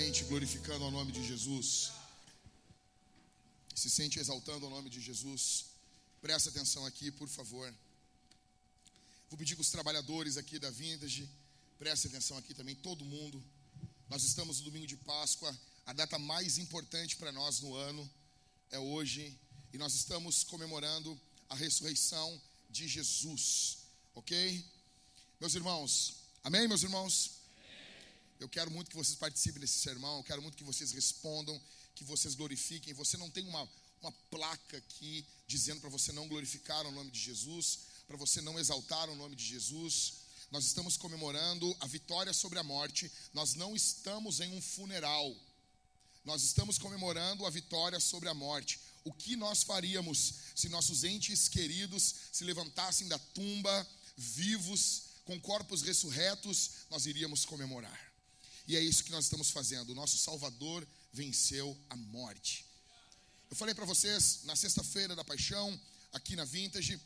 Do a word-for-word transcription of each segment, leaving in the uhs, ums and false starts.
sente glorificando ao nome de Jesus, se sente exaltando ao nome de Jesus, presta atenção aqui, por favor. Vou pedir que os trabalhadores aqui da Vintage prestem atenção aqui também, todo mundo. Nós estamos no domingo de Páscoa, a data mais importante para nós no ano é hoje, e nós estamos comemorando a ressurreição de Jesus, ok? Meus irmãos, amém, meus irmãos? Eu quero muito que vocês participem desse sermão, eu quero muito que vocês respondam, que vocês glorifiquem. Você não tem uma, uma placa aqui dizendo para você não glorificar o nome de Jesus, para você não exaltar o nome de Jesus. Nós estamos comemorando a vitória sobre a morte, nós não estamos em um funeral. Nós estamos comemorando a vitória sobre a morte. O que nós faríamos se nossos entes queridos se levantassem da tumba, vivos, com corpos ressurretos? Nós iríamos comemorar. E é isso que nós estamos fazendo. O nosso Salvador venceu a morte. Eu falei para vocês, na sexta-feira da Paixão, aqui na Vintage,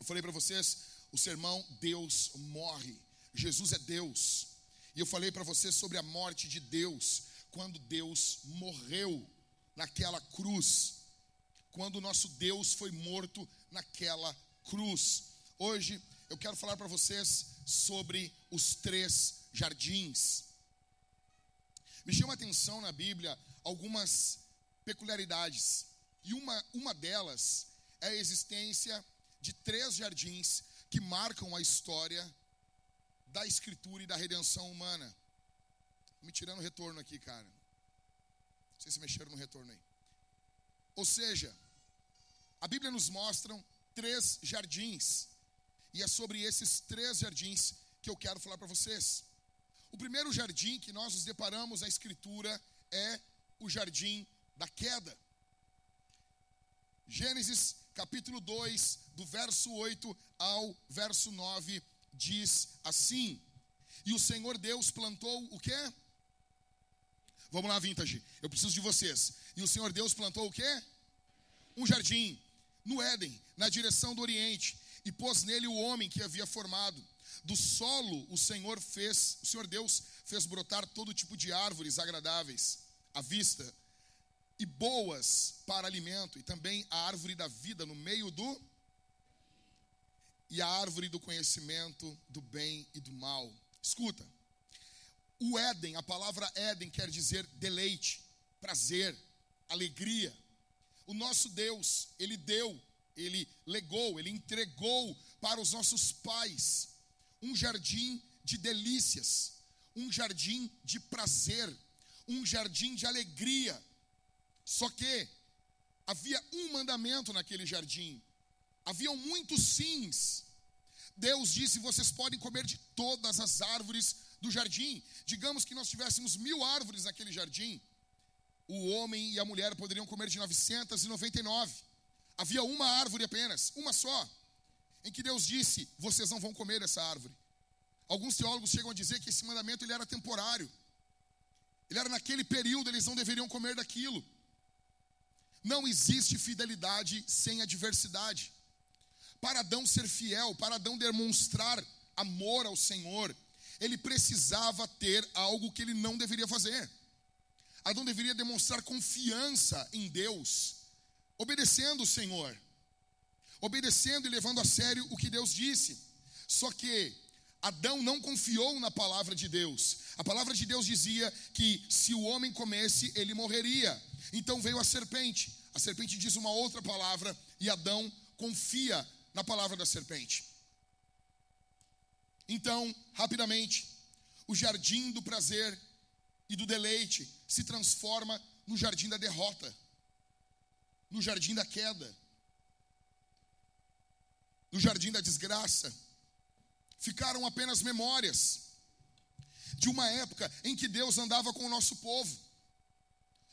eu falei para vocês, o sermão Deus morre. Jesus é Deus. E eu falei para vocês sobre a morte de Deus, quando Deus morreu naquela cruz. Quando o nosso Deus foi morto naquela cruz. Hoje, eu quero falar para vocês sobre os três jardins. Me chama a atenção na Bíblia algumas peculiaridades. E uma, uma delas é a existência de três jardins que marcam a história da Escritura e da redenção humana. Me tirando o retorno aqui, cara. Não sei se mexeram no retorno aí. Ou seja, a Bíblia nos mostra três jardins. E é sobre esses três jardins que eu quero falar para vocês. O primeiro jardim que nós nos deparamos na Escritura é o jardim da queda. Gênesis capítulo dois, do verso oito ao verso nove, diz assim: E o Senhor Deus plantou o quê? Vamos lá, Vintage, eu preciso de vocês. E o Senhor Deus plantou o quê? Um jardim, no Éden, na direção do Oriente, e pôs nele o homem que havia formado. Do solo o Senhor fez, o Senhor Deus fez brotar todo tipo de árvores agradáveis à vista e boas para alimento, e também a árvore da vida no meio do e a árvore do conhecimento do bem e do mal. Escuta, o Éden, a palavra Éden quer dizer deleite, prazer, alegria. O nosso Deus, ele deu, ele legou, ele entregou para os nossos pais um jardim de delícias, um jardim de prazer, um jardim de alegria. Só que havia um mandamento naquele jardim. Haviam muitos sims. Deus disse, vocês podem comer de todas as árvores do jardim. Digamos que nós tivéssemos mil árvores naquele jardim. O homem e a mulher poderiam comer de novecentos e noventa e nove. Havia uma árvore apenas, uma só, em que Deus disse, vocês não vão comer essa árvore. Alguns teólogos chegam a dizer que esse mandamento ele era temporário. Ele era naquele período, eles não deveriam comer daquilo. Não existe fidelidade sem adversidade. Para Adão ser fiel, para Adão demonstrar amor ao Senhor, ele precisava ter algo que ele não deveria fazer. Adão deveria demonstrar confiança em Deus, obedecendo o Senhor, obedecendo e levando a sério o que Deus disse. Só que Adão não confiou na palavra de Deus. A palavra de Deus dizia que se o homem comesse, ele morreria. Então veio a serpente. A serpente diz uma outra palavra e Adão confia na palavra da serpente. Então, rapidamente, o jardim do prazer e do deleite se transforma no jardim da derrota, no jardim da queda, no jardim da desgraça. Ficaram apenas memórias de uma época em que Deus andava com o nosso povo.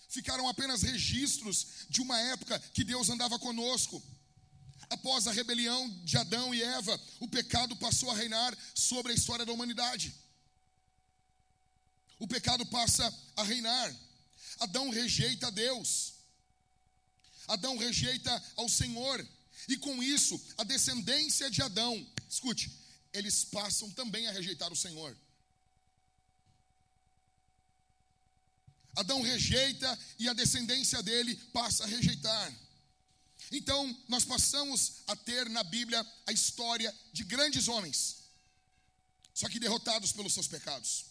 Ficaram apenas registros de uma época que Deus andava conosco. Após a rebelião de Adão e Eva, o pecado passou a reinar sobre a história da humanidade. O pecado passa a reinar. Adão rejeita a Deus. Adão rejeita ao Senhor. E com isso, a descendência de Adão, escute, eles passam também a rejeitar o Senhor. Adão rejeita e a descendência dele passa a rejeitar. Então, nós passamos a ter na Bíblia a história de grandes homens, só que derrotados pelos seus pecados.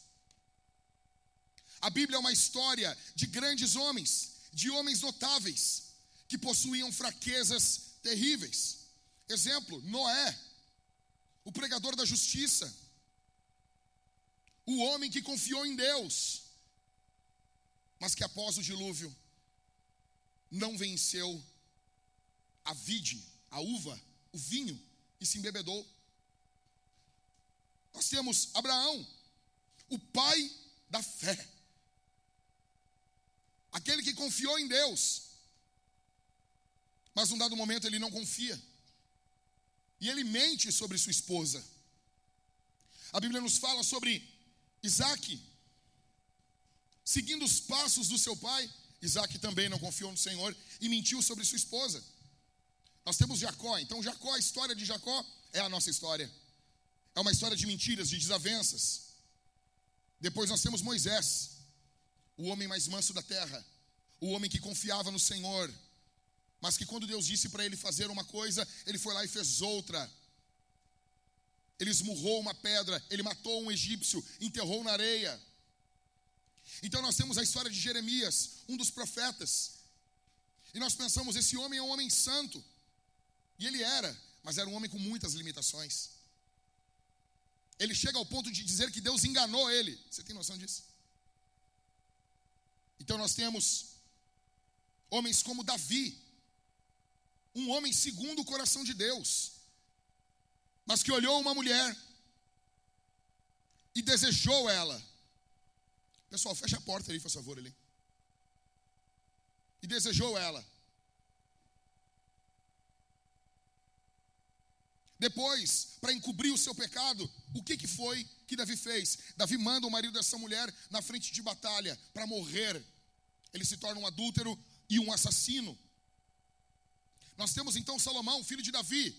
A Bíblia é uma história de grandes homens, de homens notáveis, que possuíam fraquezas terríveis. Exemplo, Noé, o pregador da justiça, o homem que confiou em Deus, mas que após o dilúvio não venceu a vide, a uva, o vinho, e se embebedou. Nós temos Abraão, o pai da fé, aquele que confiou em Deus, mas num dado momento ele não confia, e ele mente sobre sua esposa. A Bíblia nos fala sobre Isaque, seguindo os passos do seu pai. Isaque também não confiou no Senhor e mentiu sobre sua esposa. Nós temos Jacó. Então Jacó, a história de Jacó é a nossa história. É uma história de mentiras, de desavenças. Depois nós temos Moisés, o homem mais manso da terra, o homem que confiava no Senhor, mas que quando Deus disse para ele fazer uma coisa, ele foi lá e fez outra. Ele esmurrou uma pedra, ele matou um egípcio, enterrou na areia. Então nós temos a história de Jeremias, um dos profetas. E nós pensamos, esse homem é um homem santo. E ele era, mas era um homem com muitas limitações. Ele chega ao ponto de dizer que Deus enganou ele. Você tem noção disso? Então nós temos homens como Davi, um homem segundo o coração de Deus, mas que olhou uma mulher e desejou ela. Pessoal, fecha a porta ali, por favor, ali. E desejou ela. Depois, para encobrir o seu pecado, o que, que foi que Davi fez? Davi manda o marido dessa mulher na frente de batalha para morrer. Ele se torna um adúltero e um assassino. Nós temos então Salomão, filho de Davi,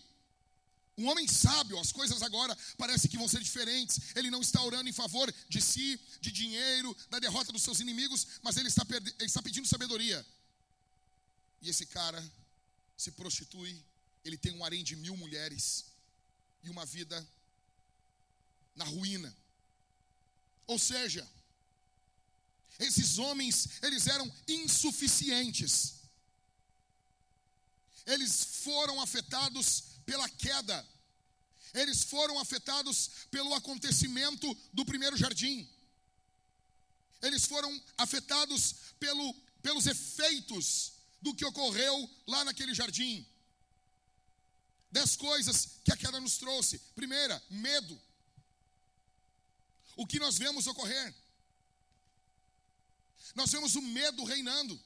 um homem sábio. As coisas agora parecem que vão ser diferentes. Ele não está orando em favor de si, de dinheiro, da derrota dos seus inimigos, mas ele está, perde... ele está pedindo sabedoria. E esse cara se prostitui. Ele tem um harém de mil mulheres e uma vida na ruína. Ou seja, esses homens, eles eram insuficientes. Eles foram afetados pela queda. Eles foram afetados pelo acontecimento do primeiro jardim. Eles foram afetados pelo, pelos efeitos do que ocorreu lá naquele jardim. Dez coisas que a queda nos trouxe. Primeira, medo. O que nós vemos ocorrer? Nós vemos o medo reinando.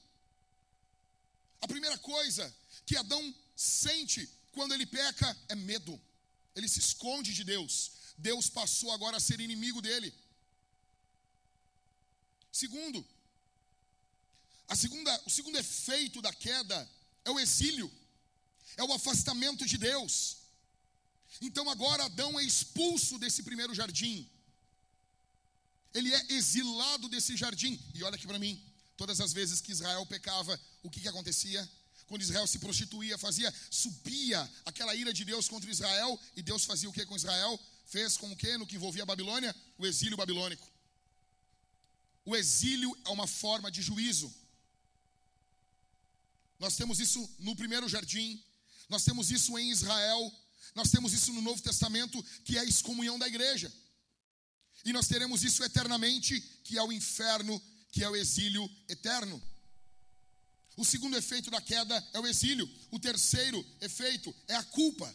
A primeira coisa que Adão sente quando ele peca é medo. Ele se esconde de Deus. Deus passou agora a ser inimigo dele. Segundo, a segunda, o segundo efeito da queda é o exílio. É o afastamento de Deus. Então agora Adão é expulso desse primeiro jardim. Ele é exilado desse jardim. E olha aqui para mim, todas as vezes que Israel pecava, o que, que acontecia? Quando Israel se prostituía, fazia, subia aquela ira de Deus contra Israel. E Deus fazia o que com Israel? Fez com o que? No que envolvia a Babilônia? O exílio babilônico. O exílio é uma forma de juízo. Nós temos isso no primeiro jardim. Nós temos isso em Israel. Nós temos isso no Novo Testamento, que é a excomunhão da igreja. E nós teremos isso eternamente, que é o inferno, que é o exílio eterno. O segundo efeito da queda é o exílio. O terceiro efeito é a culpa.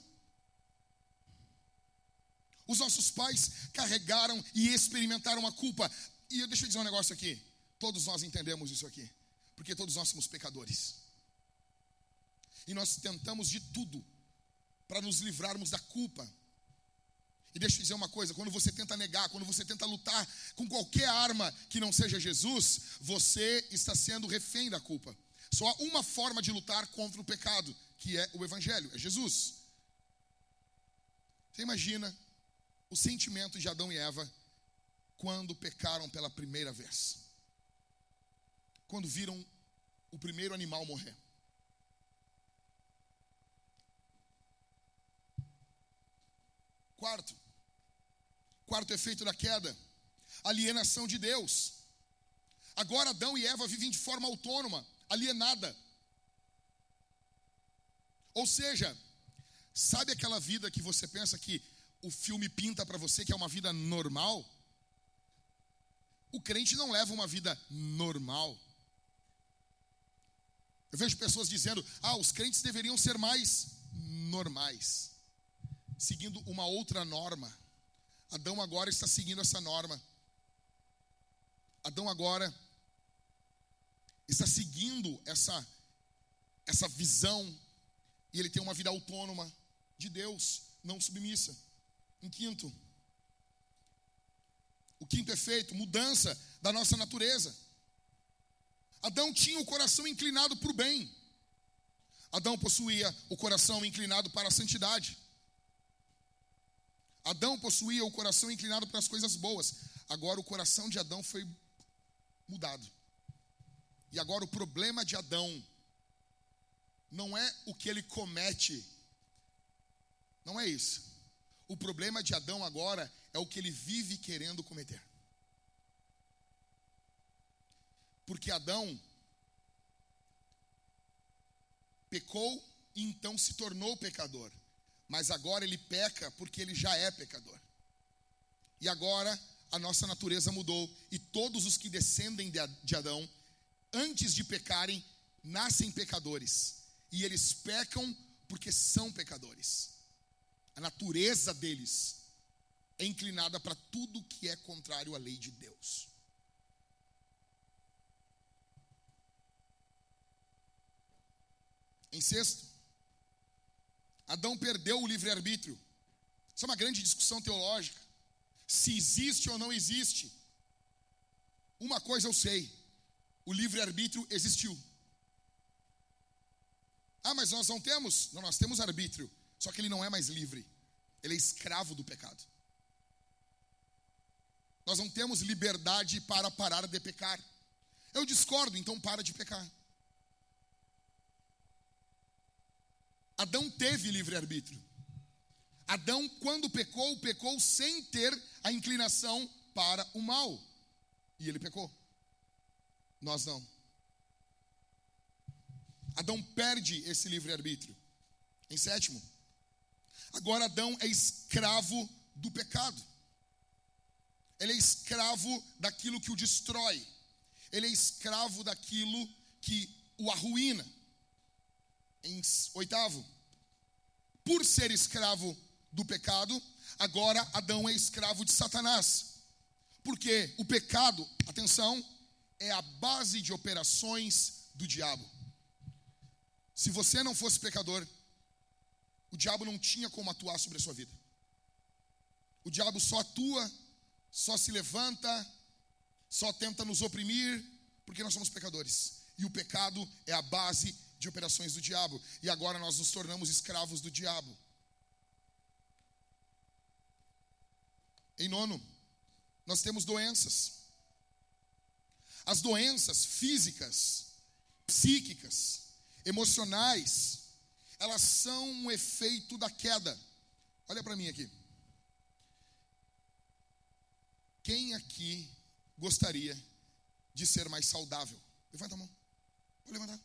Os nossos pais carregaram e experimentaram a culpa. E deixa eu dizer um negócio aqui. Todos nós entendemos isso aqui, porque todos nós somos pecadores. E nós tentamos de tudo para nos livrarmos da culpa. E deixa eu dizer uma coisa, quando você tenta negar, quando você tenta lutar com qualquer arma que não seja Jesus, você está sendo refém da culpa. Só há uma forma de lutar contra o pecado, que é o Evangelho, é Jesus. Você imagina o sentimento de Adão e Eva quando pecaram pela primeira vez. quando viram o primeiro animal morrer. Quarto, quarto efeito da queda, alienação de Deus. Agora Adão e Eva vivem de forma autônoma, alienada. Ou seja, sabe aquela vida que você pensa que o filme pinta para você, que é uma vida normal? O crente não leva uma vida normal. Eu vejo pessoas dizendo, ah, os crentes deveriam ser mais normais, seguindo uma outra norma. Adão agora está seguindo essa norma. Adão agora está seguindo essa, essa visão, e ele tem uma vida autônoma de Deus, não submissa. Em quinto, o quinto efeito, mudança da nossa natureza. Adão tinha o coração inclinado para o bem. Adão possuía o coração inclinado para a santidade. Adão possuía o coração inclinado para as coisas boas. Agora o coração de Adão foi mudado. E agora o problema de Adão não é o que ele comete. Não é isso. O problema de Adão agora é o que ele vive querendo cometer. Porque Adão pecou e então se tornou pecador. Mas agora ele peca porque ele já é pecador. E agora a nossa natureza mudou. E todos os que descendem de Adão, antes de pecarem, nascem pecadores. E eles pecam porque são pecadores. A natureza deles é inclinada para tudo que é contrário à lei de Deus. Em sexto, Adão perdeu o livre-arbítrio. Isso é uma grande discussão teológica. Se existe ou não existe. Uma coisa eu sei, o livre-arbítrio existiu. Ah, mas nós não temos? Não, nós temos arbítrio. Só que ele não é mais livre. Ele é escravo do pecado. Nós não temos liberdade para parar de pecar. Eu discordo, então para de pecar. Adão teve livre-arbítrio. Adão, quando pecou, pecou sem ter a inclinação para o mal. E ele pecou. Nós não. Adão perde esse livre-arbítrio. Em sétimo, agora Adão é escravo do pecado. Ele é escravo daquilo que o destrói. Ele é escravo daquilo que o arruína. Em oitavo, por ser escravo do pecado, agora Adão é escravo de Satanás. Porque o pecado, atenção, é a base de operações do diabo. Se você não fosse pecador, o diabo não tinha como atuar sobre a sua vida. O diabo só atua, só se levanta, só tenta nos oprimir, porque nós somos pecadores. E o pecado é a base de operações do diabo. E agora nós nos tornamos escravos do diabo. Em nono, nós temos doenças. As doenças físicas, psíquicas, emocionais, elas são um efeito da queda. Olha para mim aqui. Quem aqui gostaria de ser mais saudável? Levanta a mão. Pode levantar.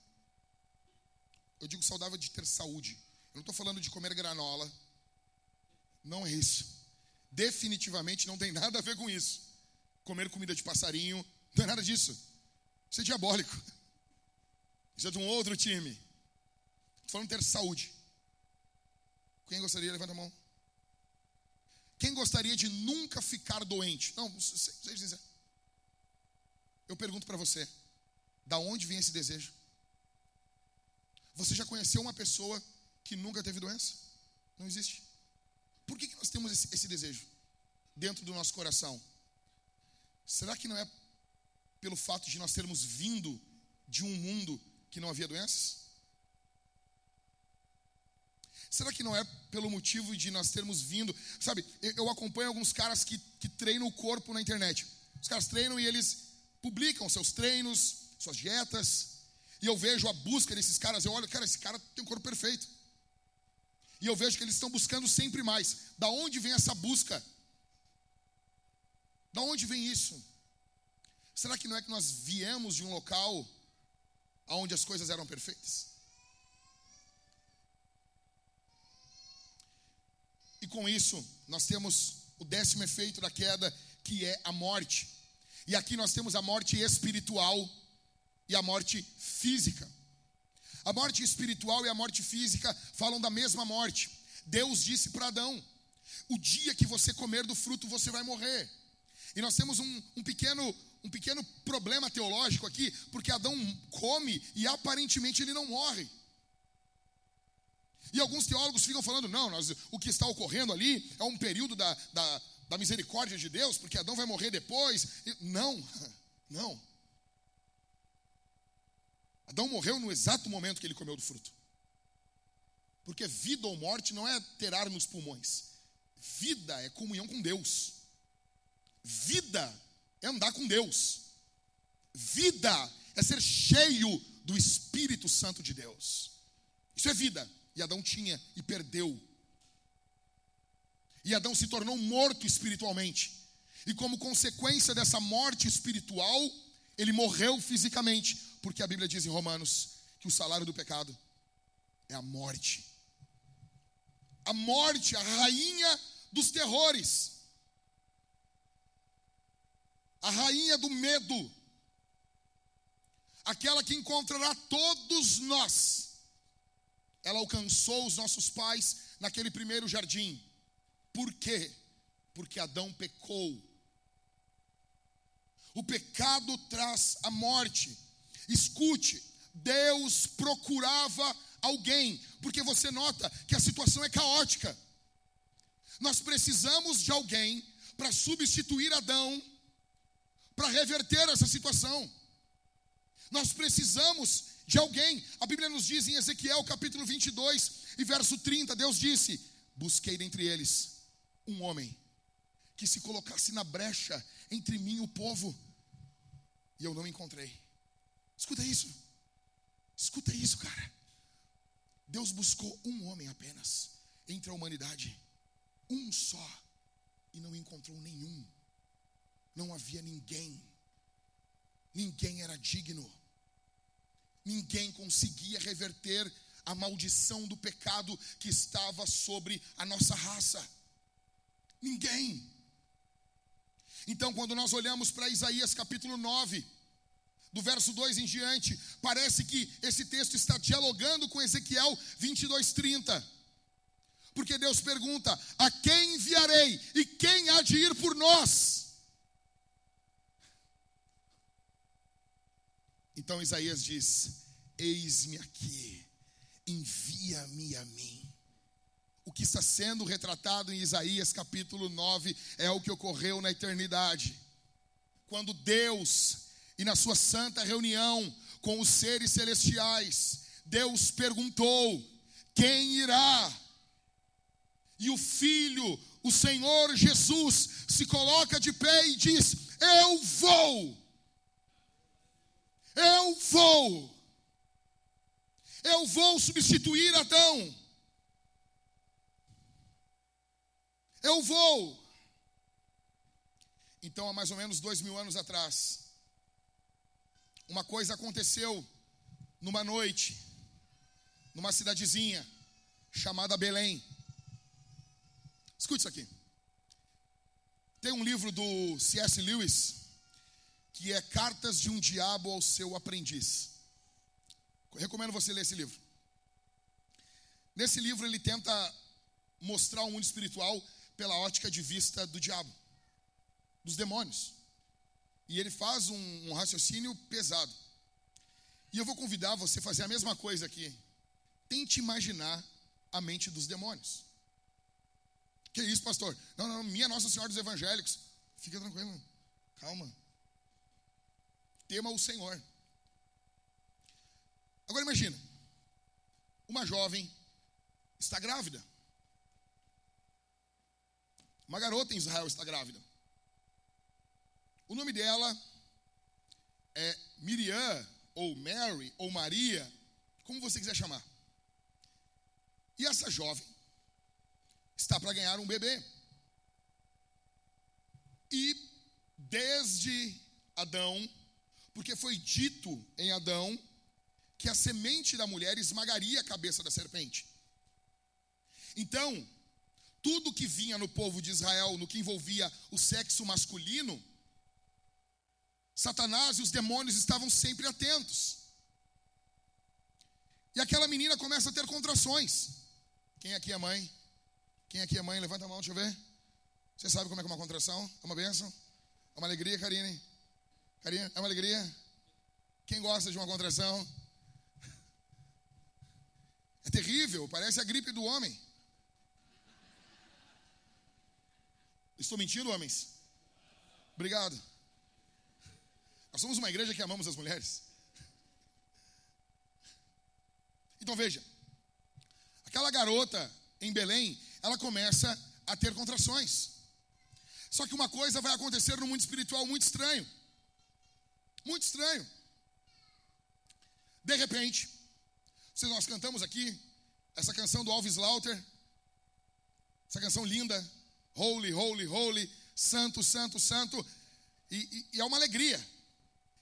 Eu digo saudável de ter saúde. Eu não estou falando de comer granola. Não é isso. Definitivamente não tem nada a ver com isso. Comer comida de passarinho, não é nada disso. Isso é diabólico. Isso é de um outro time. Estou falando de ter saúde. Quem gostaria? Levanta a mão. Quem gostaria de nunca ficar doente? Não, seja sincero. Eu pergunto para você, da onde vem esse desejo? Você já conheceu uma pessoa que nunca teve doença? Não existe. Por que que nós temos esse, esse desejo dentro do nosso coração? Será que não é pelo fato de nós termos vindo de um mundo que não havia doenças? Será que não é pelo motivo de nós termos vindo... Sabe, eu acompanho alguns caras que, que treinam o corpo na internet. Os caras treinam e eles publicam seus treinos, suas dietas, e eu vejo a busca desses caras, eu olho, cara, esse cara tem um corpo perfeito. E eu vejo que eles estão buscando sempre mais. Da onde vem essa busca? Da onde vem isso? Será que não é que nós viemos de um local onde as coisas eram perfeitas? E com isso, nós temos o décimo efeito da queda, que é a morte. E aqui nós temos a morte espiritual e a morte física. A morte espiritual e a morte física falam da mesma morte. Deus disse para Adão: o dia que você comer do fruto, você vai morrer. E nós temos um, um, pequeno, um pequeno problema teológico aqui, porque Adão come e aparentemente ele não morre. E alguns teólogos ficam falando: não, nós, o que está ocorrendo ali é um período da, da, da misericórdia de Deus, porque Adão vai morrer depois. E, não, não. Adão morreu no exato momento que ele comeu do fruto. Porque vida ou morte não é ter ar nos pulmões. Vida é comunhão com Deus. Vida é andar com Deus. Vida é ser cheio do Espírito Santo de Deus. Isso é vida. E Adão tinha e perdeu. E Adão se tornou morto espiritualmente. E como consequência dessa morte espiritual, ele morreu fisicamente. Porque a Bíblia diz em Romanos que o salário do pecado é a morte. A morte, a rainha dos terrores. A rainha do medo. Aquela que encontrará todos nós. Ela alcançou os nossos pais naquele primeiro jardim. Por quê? Porque Adão pecou. O pecado traz a morte. Escute, Deus procurava alguém, porque você nota que a situação é caótica. Nós precisamos de alguém para substituir Adão, para reverter essa situação. Nós precisamos de alguém. A Bíblia nos diz em Ezequiel capítulo vinte e dois e verso trinta, Deus disse: busquei dentre eles um homem que se colocasse na brecha entre mim e o povo, e eu não encontrei. Escuta isso, escuta isso, cara. Deus buscou um homem apenas entre a humanidade, um só, e não encontrou nenhum. Não havia ninguém, ninguém era digno, ninguém conseguia reverter a maldição do pecado que estava sobre a nossa raça. Ninguém. Então, quando nós olhamos para Isaías capítulo nove, do verso dois em diante, parece que esse texto está dialogando com Ezequiel vinte e dois, trinta. Porque Deus pergunta: a quem enviarei e quem há de ir por nós? Então Isaías diz: eis-me aqui, envia-me a mim. O que está sendo retratado em Isaías capítulo nove é o que ocorreu na eternidade. Quando Deus, e na sua santa reunião com os seres celestiais, Deus perguntou: quem irá? E o Filho, o Senhor Jesus, se coloca de pé e diz: eu vou. Eu vou. Eu vou substituir Adão. Eu vou. Então, há mais ou menos dois mil anos atrás, uma coisa aconteceu numa noite, numa cidadezinha chamada Belém. Escute isso aqui. Tem um livro do C S Lewis, que é Cartas de um Diabo ao seu Aprendiz. Eu recomendo você ler esse livro. Nesse livro ele tenta mostrar o mundo espiritual pela ótica de vista do diabo, dos demônios. E ele faz um, um raciocínio pesado. E eu vou convidar você a fazer a mesma coisa aqui. Tente imaginar a mente dos demônios. Que isso, pastor? Não, não, minha Nossa Senhora dos Evangélicos. Fica tranquilo, calma. Tema o Senhor. Agora imagina, uma jovem está grávida. Uma garota em Israel está grávida. O nome dela é Miriam, ou Mary, ou Maria, como você quiser chamar. E essa jovem está para ganhar um bebê. E desde Adão, porque foi dito em Adão que a semente da mulher esmagaria a cabeça da serpente. Então, tudo que vinha no povo de Israel, no que envolvia o sexo masculino, Satanás e os demônios estavam sempre atentos. E aquela menina começa a ter contrações. Quem aqui é mãe? Quem aqui é mãe? Levanta a mão, deixa eu ver. Você sabe como é que é uma contração? É uma bênção? É uma alegria, Karine? Karine, é uma alegria? Quem gosta de uma contração? É terrível, parece a gripe do homem. Estou mentindo, homens? Obrigado. Nós somos uma igreja que amamos as mulheres. Então veja, aquela garota em Belém, ela começa a ter contrações. Só que uma coisa vai acontecer no mundo espiritual muito estranho. Muito estranho. De repente, se nós cantamos aqui essa canção do Alves Lauter, essa canção linda, Holy, Holy, Holy, Santo, Santo, Santo, e, e, e é uma alegria.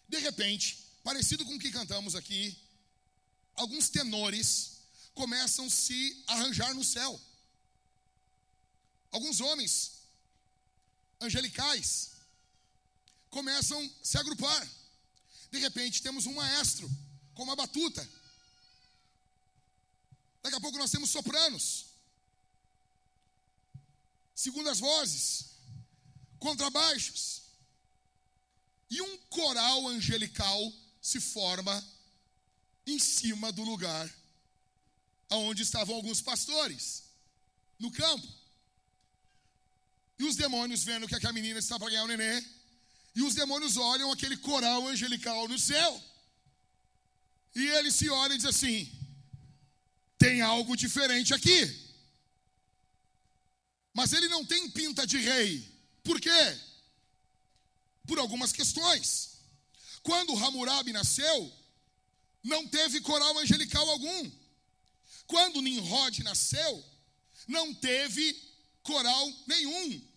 De repente, parecido com o que cantamos aqui, alguns tenores começam a se arranjar no céu. Alguns homens angelicais começam a se agrupar. De repente, temos um maestro com uma batuta. Daqui a pouco nós temos sopranos, segundas vozes, contrabaixos. E um coral angelical se forma em cima do lugar onde estavam alguns pastores, no campo. E os demônios vendo que aquela menina está para ganhar o nenê, e os demônios olham aquele coral angelical no céu. E eles se olham e dizem assim: tem algo diferente aqui. Mas ele não tem pinta de rei. Por quê? Por algumas questões. Quando Hamurabi nasceu, não teve coral angelical algum. Quando Nimrod nasceu, não teve coral nenhum.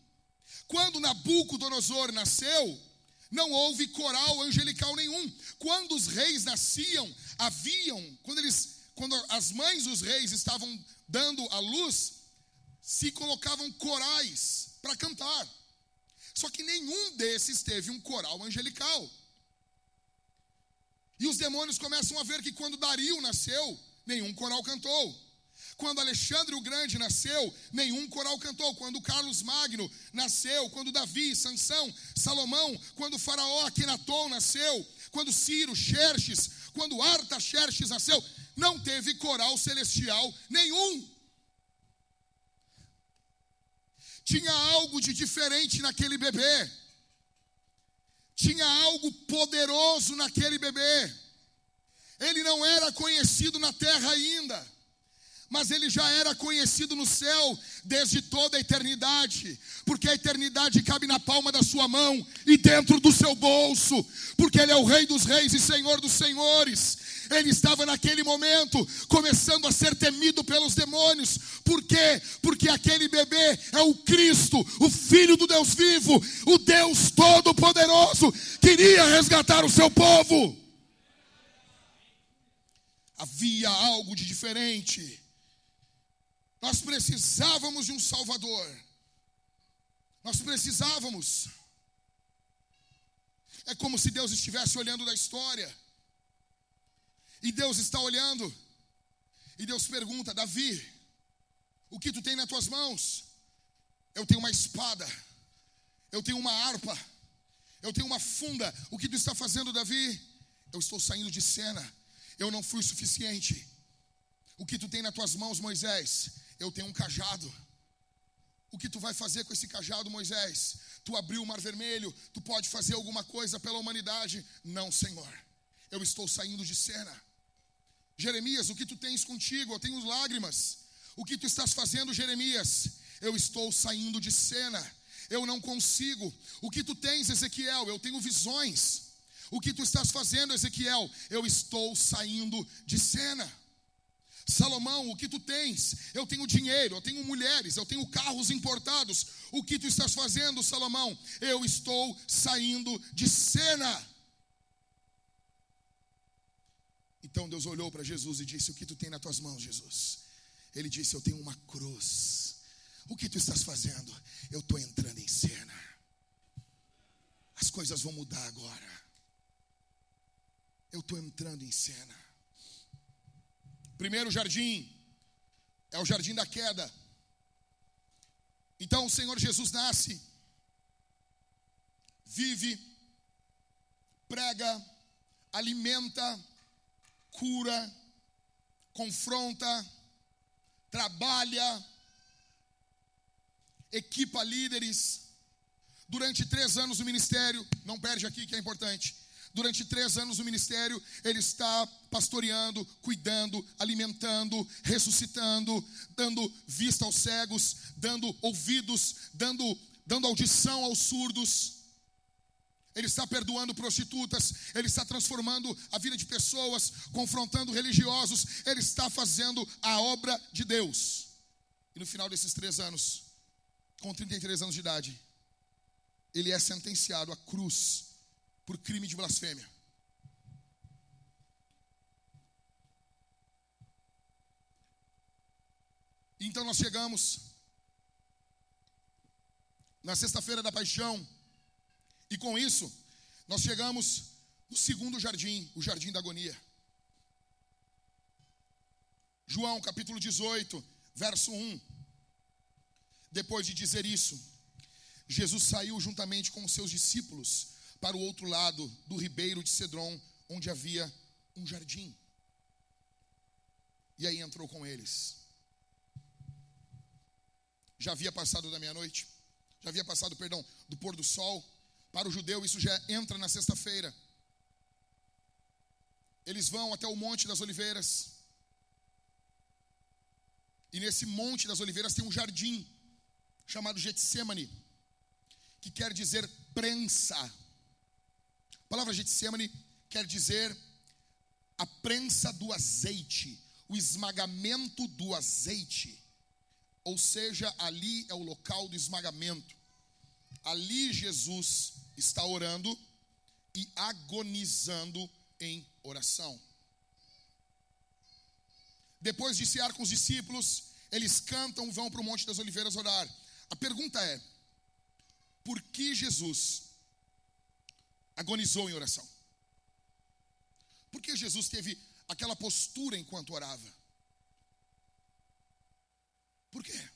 Quando Nabucodonosor nasceu, não houve coral angelical nenhum. Quando os reis nasciam, haviam, quando eles... quando as mães dos reis estavam dando à luz, se colocavam corais para cantar. Só que nenhum desses teve um coral angelical. E os demônios começam a ver que quando Dario nasceu, nenhum coral cantou. Quando Alexandre o Grande nasceu, nenhum coral cantou. Quando Carlos Magno nasceu, quando Davi, Sansão, Salomão, quando Faraó Aquinatão nasceu, quando Ciro, Xerxes, quando Artaxerxes nasceu, não teve coral celestial nenhum. Tinha algo de diferente naquele bebê. Tinha algo poderoso naquele bebê. Ele não era conhecido na terra ainda, mas ele já era conhecido no céu desde toda a eternidade, porque a eternidade cabe na palma da sua mão e dentro do seu bolso, porque ele é o Rei dos Reis e Senhor dos Senhores. Ele estava naquele momento começando a ser temido pelos demônios. Por quê? Porque aquele bebê é o Cristo, o Filho do Deus vivo, o Deus Todo-Poderoso, queria resgatar o seu povo. Havia algo de diferente. Nós precisávamos de um Salvador. Nós precisávamos. É como se Deus estivesse olhando da história. E Deus está olhando, e Deus pergunta: Davi, o que tu tem nas tuas mãos? Eu tenho uma espada, eu tenho uma harpa, eu tenho uma funda. O que tu está fazendo, Davi? Eu estou saindo de cena, eu não fui o suficiente. O que tu tem nas tuas mãos, Moisés? Eu tenho um cajado. O que tu vai fazer com esse cajado, Moisés? Tu abriu o mar vermelho, tu pode fazer alguma coisa pela humanidade? Não, Senhor, eu estou saindo de cena. Jeremias, o que tu tens contigo? Eu tenho lágrimas. O que tu estás fazendo, Jeremias? Eu estou saindo de cena. Eu não consigo. O que tu tens, Ezequiel? Eu tenho visões. O que tu estás fazendo, Ezequiel? Eu estou saindo de cena. Salomão, o que tu tens? Eu tenho dinheiro, eu tenho mulheres, eu tenho carros importados. O que tu estás fazendo, Salomão? Eu estou saindo de cena. Então Deus olhou para Jesus e disse: o que tu tem nas tuas mãos, Jesus? Ele disse: eu tenho uma cruz. O que tu estás fazendo? Eu estou entrando em cena. As coisas vão mudar agora. Eu estou entrando em cena. Primeiro jardim é o jardim da queda. Então o Senhor Jesus nasce, vive, prega, alimenta, cura, confronta, trabalha, equipa líderes. Durante três anos o ministério, não perde aqui que é importante. Durante três anos o ministério, ele está pastoreando, cuidando, alimentando, ressuscitando, dando vista aos cegos, dando ouvidos, dando, dando audição aos surdos. Ele está perdoando prostitutas, ele está transformando a vida de pessoas, confrontando religiosos, ele está fazendo a obra de Deus. E no final desses três anos, com trinta e três anos de idade, ele é sentenciado à cruz por crime de blasfêmia. Então nós chegamos na sexta-feira da paixão, e com isso nós chegamos no segundo jardim, o jardim da agonia. João capítulo dezoito, verso um. Depois de dizer isso, Jesus saiu juntamente com os seus discípulos para o outro lado do ribeiro de Cedron, onde havia um jardim. E aí entrou com eles. Já havia passado da meia-noite, já havia passado, perdão, do pôr do sol. Para o judeu isso já entra na sexta-feira. Eles vão até o Monte das Oliveiras. E nesse Monte das Oliveiras tem um jardim chamado Getsêmani, que quer dizer prensa. A palavra Getsêmani quer dizer a prensa do azeite, o esmagamento do azeite. Ou seja, ali é o local do esmagamento. Ali Jesus está orando e agonizando em oração. Depois de cear com os discípulos, eles cantam, vão para o Monte das Oliveiras orar. A pergunta é: por que Jesus agonizou em oração? Por que Jesus teve aquela postura enquanto orava? Por quê?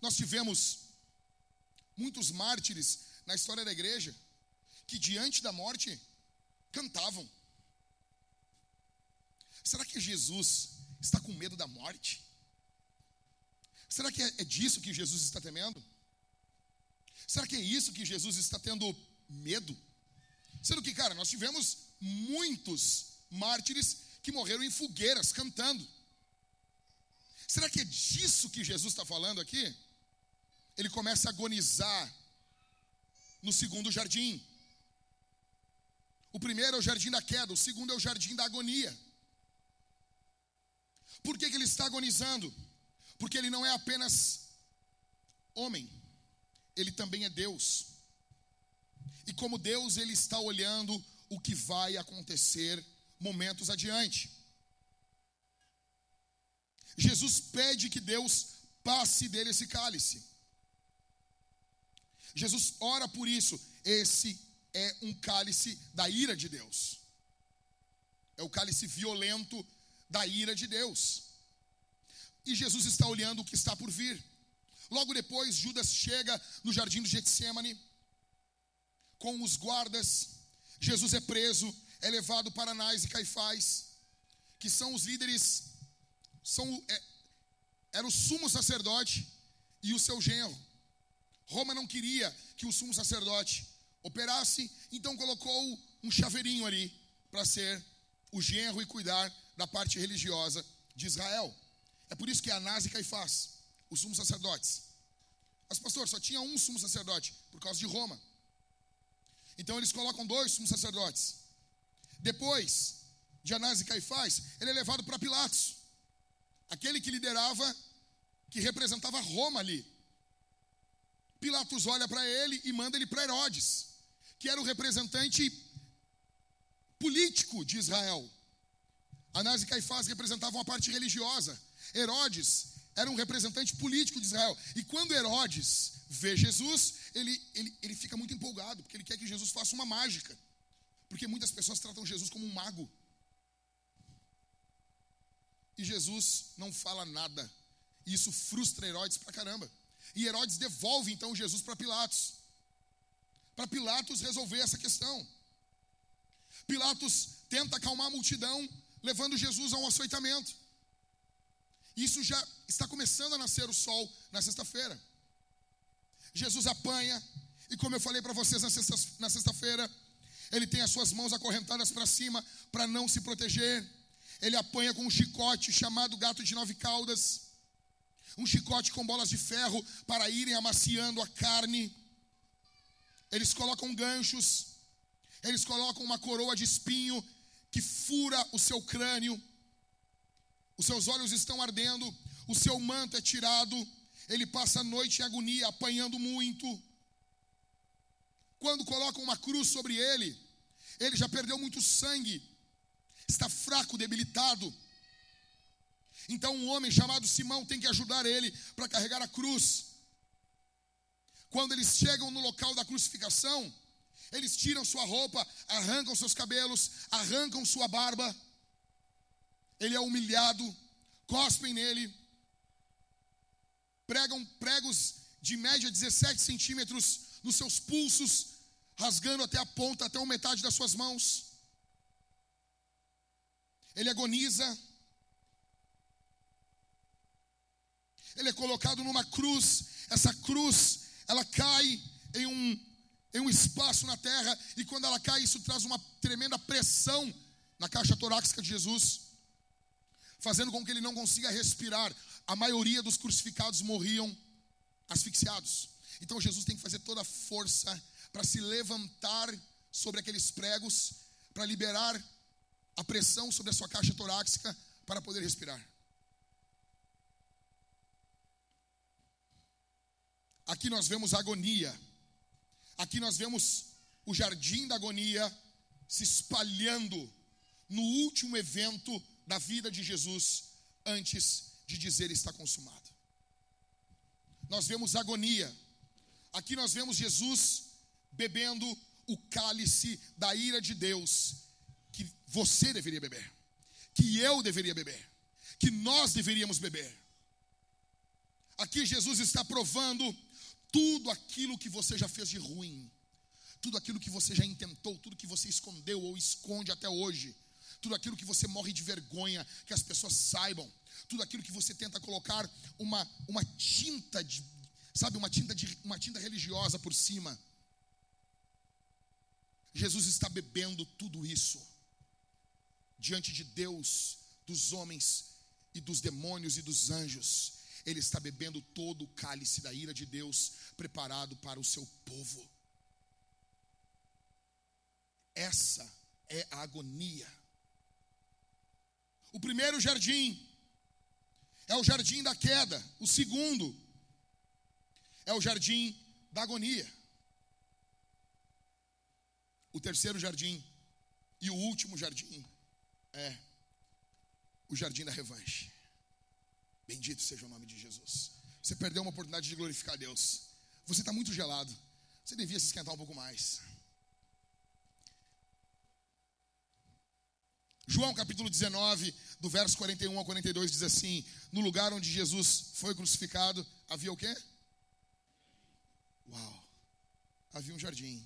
Nós tivemos muitos mártires na história da igreja que diante da morte cantavam. Será que Jesus está com medo da morte? Será que é disso que Jesus está temendo? Será que é isso que Jesus está tendo medo? Sendo que, cara, nós tivemos muitos mártires que morreram em fogueiras cantando. Será que é disso que Jesus está falando aqui? Ele começa a agonizar no segundo jardim. O primeiro é o jardim da queda, o segundo é o jardim da agonia. Por que que ele está agonizando? Porque ele não é apenas homem, ele também é Deus. E como Deus, ele está olhando o que vai acontecer momentos adiante. Jesus pede que Deus passe dele esse cálice. Jesus ora por isso. Esse é um cálice da ira de Deus. É o cálice violento da ira de Deus. E Jesus está olhando o que está por vir. Logo depois, Judas chega no jardim do Getsêmani com os guardas. Jesus é preso, é levado para Anás e Caifás, que são os líderes, são, é, era o sumo sacerdote e o seu genro. Roma não queria que o sumo sacerdote operasse, então colocou um chaveirinho ali para ser o genro e cuidar da parte religiosa de Israel. É por isso que Anás e Caifás, os sumos sacerdotes. Mas pastor, só tinha um sumo sacerdote por causa de Roma. Então eles colocam dois sumos sacerdotes. Depois de Anás e Caifás, ele é levado para Pilatos, aquele que liderava, que representava Roma ali. Pilatos olha para ele e manda ele para Herodes, que era o representante político de Israel. Anás e Caifás representavam a parte religiosa. Herodes era um representante político de Israel. E quando Herodes vê Jesus, ele, ele, ele fica muito empolgado, porque ele quer que Jesus faça uma mágica. Porque muitas pessoas tratam Jesus como um mago. E Jesus não fala nada. E isso frustra Herodes pra caramba. E Herodes devolve então Jesus para Pilatos. Para Pilatos resolver essa questão. Pilatos tenta acalmar a multidão, levando Jesus a um açoitamento. Isso já está começando a nascer o sol na sexta-feira. Jesus apanha, e como eu falei para vocês na sexta, na sexta-feira, ele tem as suas mãos acorrentadas para cima para não se proteger. Ele apanha com um chicote chamado gato de nove caudas. Um chicote com bolas de ferro para irem amaciando a carne. Eles colocam ganchos. Eles colocam uma coroa de espinho que fura o seu crânio. Os seus olhos estão ardendo. O seu manto é tirado. Ele passa a noite em agonia, apanhando muito. Quando colocam uma cruz sobre ele, ele já perdeu muito sangue. Está fraco, debilitado. Então um homem chamado Simão tem que ajudar ele para carregar a cruz. Quando eles chegam no local da crucificação, eles tiram sua roupa, arrancam seus cabelos, arrancam sua barba. Ele é humilhado, cospem nele, pregam pregos de média dezessete centímetros nos seus pulsos, rasgando até a ponta, até a metade das suas mãos. Ele agoniza. Ele é colocado numa cruz. Essa cruz, ela cai em um, em um espaço na terra. E quando ela cai, isso traz uma tremenda pressão na caixa torácica de Jesus, fazendo com que ele não consiga respirar. A maioria dos crucificados morriam asfixiados. Então Jesus tem que fazer toda a força para se levantar sobre aqueles pregos, para liberar a pressão sobre a sua caixa torácica para poder respirar. Aqui nós vemos a agonia. Aqui nós vemos o jardim da agonia se espalhando no último evento da vida de Jesus antes de dizer está consumado. Nós vemos a agonia. Aqui nós vemos Jesus bebendo o cálice da ira de Deus que você deveria beber, que eu deveria beber, que nós deveríamos beber. Aqui Jesus está provando tudo aquilo que você já fez de ruim, tudo aquilo que você já intentou, tudo que você escondeu ou esconde até hoje, tudo aquilo que você morre de vergonha, que as pessoas saibam, tudo aquilo que você tenta colocar uma, uma tinta, de, sabe, uma tinta, de, uma tinta religiosa por cima. Jesus está bebendo tudo isso diante de Deus, dos homens e dos demônios e dos anjos. Ele está bebendo todo o cálice da ira de Deus preparado para o seu povo. Essa é a agonia. O primeiro jardim é o jardim da queda. O segundo é o jardim da agonia. O terceiro jardim e o último jardim é o jardim da revanche. Bendito seja o nome de Jesus. Você perdeu uma oportunidade de glorificar a Deus. Você está muito gelado. Você devia se esquentar um pouco mais. João capítulo dezenove, do verso quarenta e um ao quarenta e dois, diz assim: no lugar onde Jesus foi crucificado, havia o quê? Uau! Havia um jardim.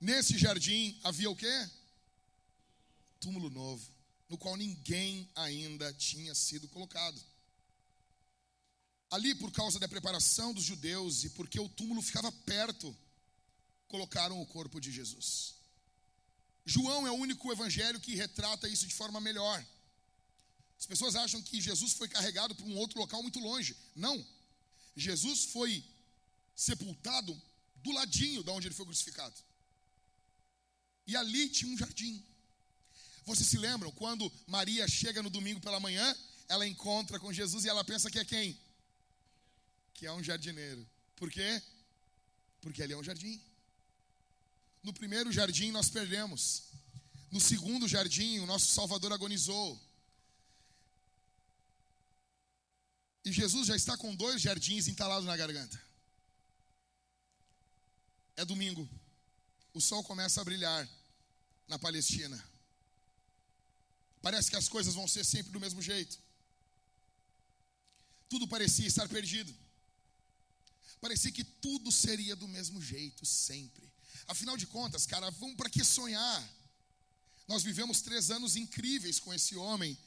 Nesse jardim havia o quê? Túmulo novo, no qual ninguém ainda tinha sido colocado. Ali, por causa da preparação dos judeus e porque o túmulo ficava perto, colocaram o corpo de Jesus. João é o único evangelho que retrata isso de forma melhor. As pessoas acham que Jesus foi carregado para um outro local muito longe. Não. Jesus foi sepultado do ladinho de onde ele foi crucificado. e ali tinha um jardim. Vocês se lembram quando Maria chega no domingo pela manhã, ela encontra com Jesus e ela pensa que é quem? Que é um jardineiro. Por quê? Porque ali é um jardim. No primeiro jardim nós perdemos. No segundo jardim o nosso Salvador agonizou. E Jesus já está com dois jardins entalados na garganta. É domingo. O sol começa a brilhar na Palestina. Parece que as coisas vão ser sempre do mesmo jeito. Tudo parecia estar perdido. Parecia que tudo seria do mesmo jeito sempre. Afinal de contas, cara, vamos para que sonhar? Nós vivemos três anos incríveis com esse homem,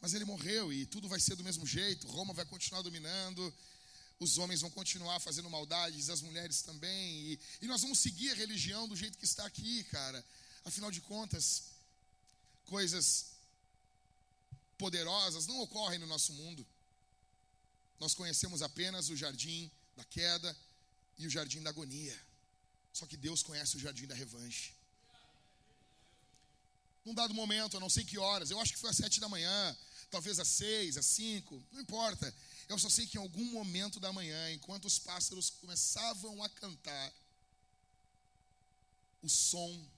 mas ele morreu e tudo vai ser do mesmo jeito. Roma vai continuar dominando, os homens vão continuar fazendo maldades, as mulheres também. E, e nós vamos seguir a religião do jeito que está aqui, cara. Afinal de contas, coisas poderosas não ocorrem no nosso mundo. Nós conhecemos apenas o jardim da queda e o jardim da agonia. Só que Deus conhece o jardim da revanche. Num dado momento, eu não sei que horas, eu acho que foi às sete da manhã, talvez às seis, às cinco, não importa. Eu só sei que em algum momento da manhã, enquanto os pássaros começavam a cantar, o som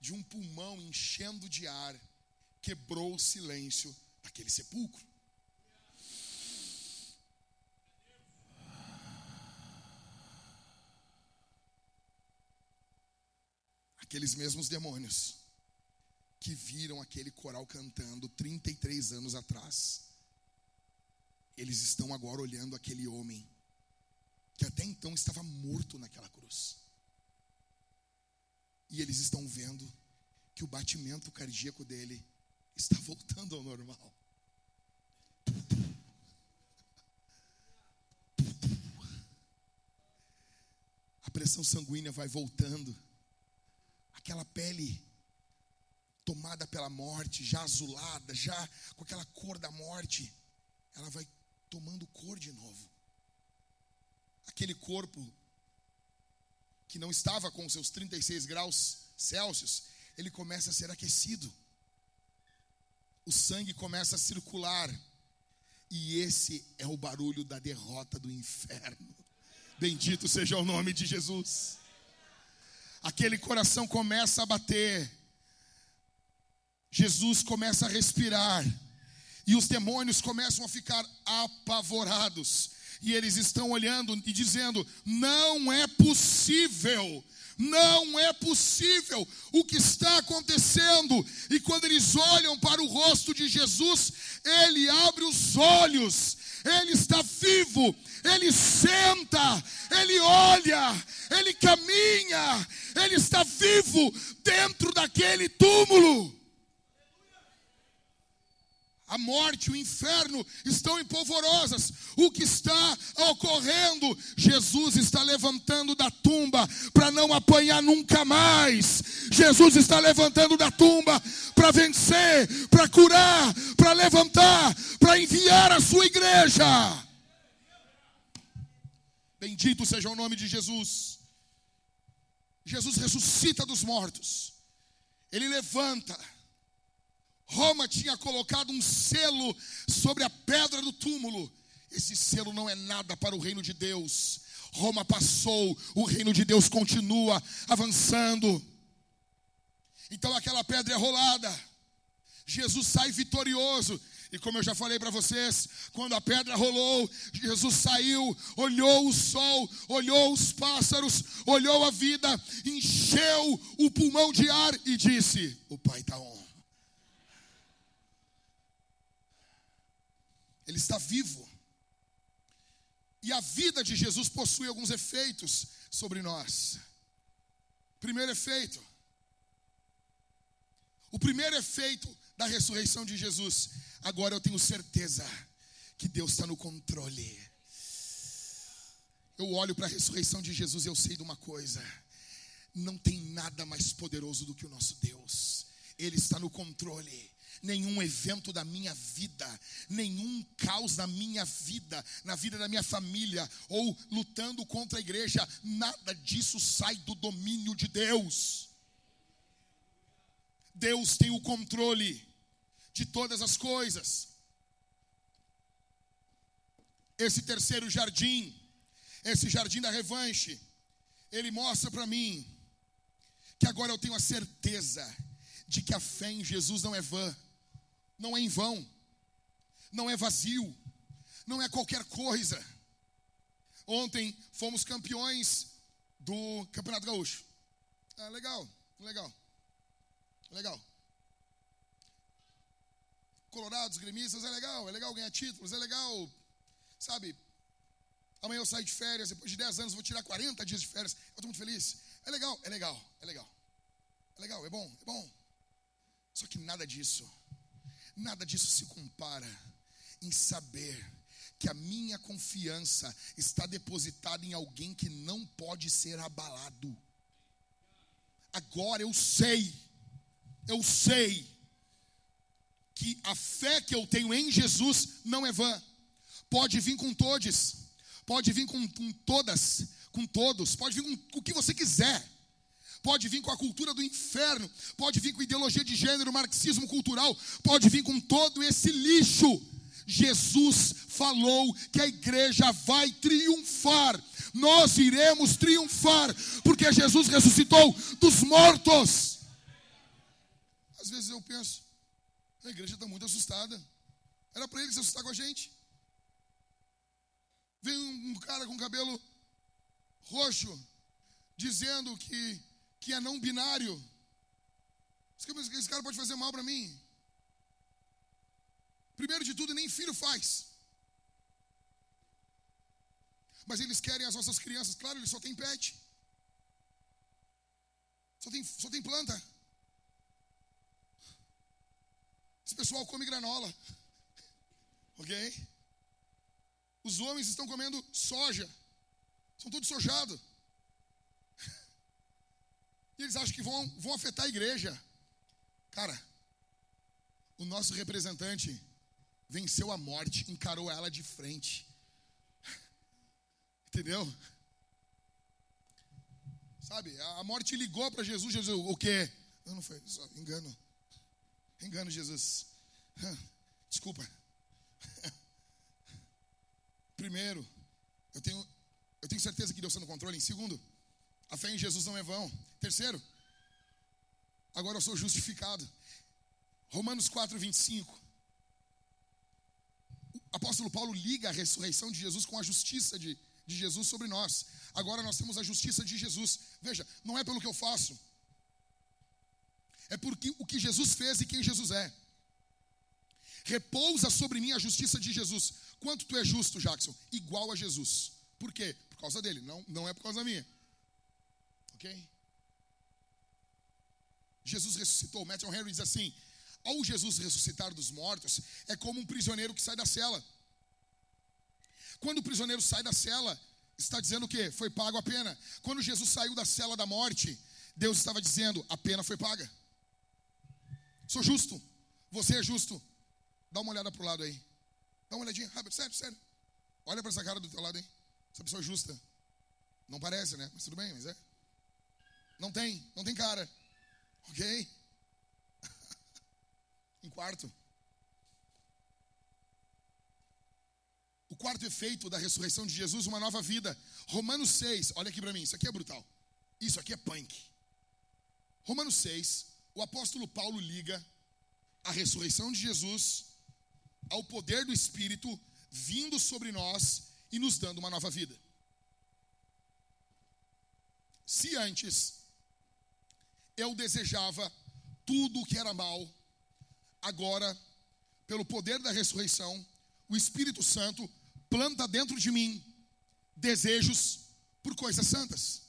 de um pulmão enchendo de ar quebrou o silêncio daquele sepulcro. Aqueles mesmos demônios que viram aquele coral cantando trinta e três anos atrás, eles estão agora olhando aquele homem que até então estava morto naquela cruz. E eles estão vendo que o batimento cardíaco dele está voltando ao normal. A pressão sanguínea vai voltando. Aquela pele tomada pela morte, já azulada, já com aquela cor da morte, ela vai tomando cor de novo. Aquele corpo que não estava com seus trinta e seis graus Celsius, ele começa a ser aquecido. O sangue começa a circular. E esse é o barulho da derrota do inferno. Bendito seja o nome de Jesus. Aquele coração começa a bater. Jesus começa a respirar. E os demônios começam a ficar apavorados. E eles estão olhando e dizendo: não é possível, não é possível o que está acontecendo. E quando eles olham para o rosto de Jesus, ele abre os olhos. Ele está vivo, ele senta, ele olha, ele caminha, ele está vivo dentro daquele túmulo. A morte, o inferno estão empolvorosas. O que está ocorrendo? Jesus está levantando da tumba para não apanhar nunca mais. Jesus está levantando da tumba para vencer, para curar, para levantar, para enviar a sua igreja. Bendito seja o nome de Jesus. Jesus ressuscita dos mortos. Ele levanta. Roma tinha colocado um selo sobre a pedra do túmulo. Esse selo não é nada para o reino de Deus. Roma passou, o reino de Deus continua avançando. Então aquela pedra é rolada. Jesus sai vitorioso. E como eu já falei para vocês, quando a pedra rolou, Jesus saiu, olhou o sol, olhou os pássaros, olhou a vida, encheu o pulmão de ar e disse: o Pai está on. Ele está vivo. E a vida de Jesus possui alguns efeitos sobre nós. Primeiro efeito. O primeiro efeito da ressurreição de Jesus. Agora eu tenho certeza que Deus está no controle. Eu olho para a ressurreição de Jesus e eu sei de uma coisa. Não tem nada mais poderoso do que o nosso Deus. Ele está no controle. Nenhum evento da minha vida, nenhum caos na minha vida, na vida da minha família, ou lutando contra a igreja, nada disso sai do domínio de Deus. Deus tem o controle de todas as coisas. Esse terceiro jardim, esse jardim da revanche, ele mostra para mim que agora eu tenho a certeza de que a fé em Jesus não é vã, não é em vão, não é vazio, não é qualquer coisa. Ontem fomos campeões do Campeonato Gaúcho. Ah, legal, legal, legal. Colorado, os gremistas, é legal, é legal ganhar títulos, é legal, sabe? Amanhã eu saio de férias, depois de dez anos vou tirar quarenta dias de férias, eu estou muito feliz. É legal, é legal, é legal, é legal, é bom, é bom. Só que nada disso, nada disso se compara em saber que a minha confiança está depositada em alguém que não pode ser abalado. Agora eu sei, eu sei que a fé que eu tenho em Jesus não é vã. Pode vir com todes, pode vir com, com todas, com todos, pode vir com o que você quiser. Pode vir com a cultura do inferno, pode vir com ideologia de gênero, marxismo cultural, pode vir com todo esse lixo. Jesus falou que a igreja vai triunfar. Nós iremos triunfar, porque Jesus ressuscitou dos mortos. Às vezes eu penso, a igreja está muito assustada. Era para eles se assustar com a gente. Vem um cara com cabelo roxo, dizendo que, que é não binário. Esse cara pode fazer mal para mim. Primeiro de tudo, nem filho faz. Mas eles querem as nossas crianças. Claro, eles só têm pet. Só tem, só tem planta. Esse pessoal come granola. Ok? Os homens estão comendo soja. São todos sojados. E eles acham que vão, vão afetar a igreja. Cara, o nosso representante venceu a morte, encarou ela de frente. Entendeu? Sabe, a morte ligou para Jesus, Jesus, o quê? Não, não foi, só engano. Engano, Jesus. Desculpa. Primeiro, eu tenho, eu tenho certeza que Deus está no controle. Em segundo, a fé em Jesus não é vão. Terceiro, agora eu sou justificado. Romanos quatro, vinte e cinco. O apóstolo Paulo liga a ressurreição de Jesus com a justiça de, de Jesus sobre nós. Agora nós temos a justiça de Jesus. Veja, não é pelo que eu faço. É porque o que Jesus fez e quem Jesus é. Repousa sobre mim a justiça de Jesus. Quanto tu é justo, Jackson? Igual a Jesus. Por quê? Por causa dele, não, não é por causa minha. Ok? Jesus ressuscitou. Matthew Henry diz assim: ao Jesus ressuscitar dos mortos, é como um prisioneiro que sai da cela. Quando o prisioneiro sai da cela, está dizendo o quê? Foi pago a pena. Quando Jesus saiu da cela da morte, Deus estava dizendo: a pena foi paga. Sou justo. Você é justo. Dá uma olhada para o lado aí. Dá uma olhadinha, rápido, sério, sério. Olha para essa cara do teu lado, hein? Essa pessoa é justa. Não parece, né? Mas tudo bem, mas é. Não tem, não tem cara. Ok? Em quarto. O quarto efeito da ressurreição de Jesus, uma nova vida. Romanos seis, olha aqui para mim, isso aqui é brutal. Isso aqui é punk. Romanos seis, o apóstolo Paulo liga a ressurreição de Jesus ao poder do Espírito vindo sobre nós e nos dando uma nova vida. Se antes eu desejava tudo o que era mal, agora, pelo poder da ressurreição, o Espírito Santo planta dentro de mim desejos por coisas santas.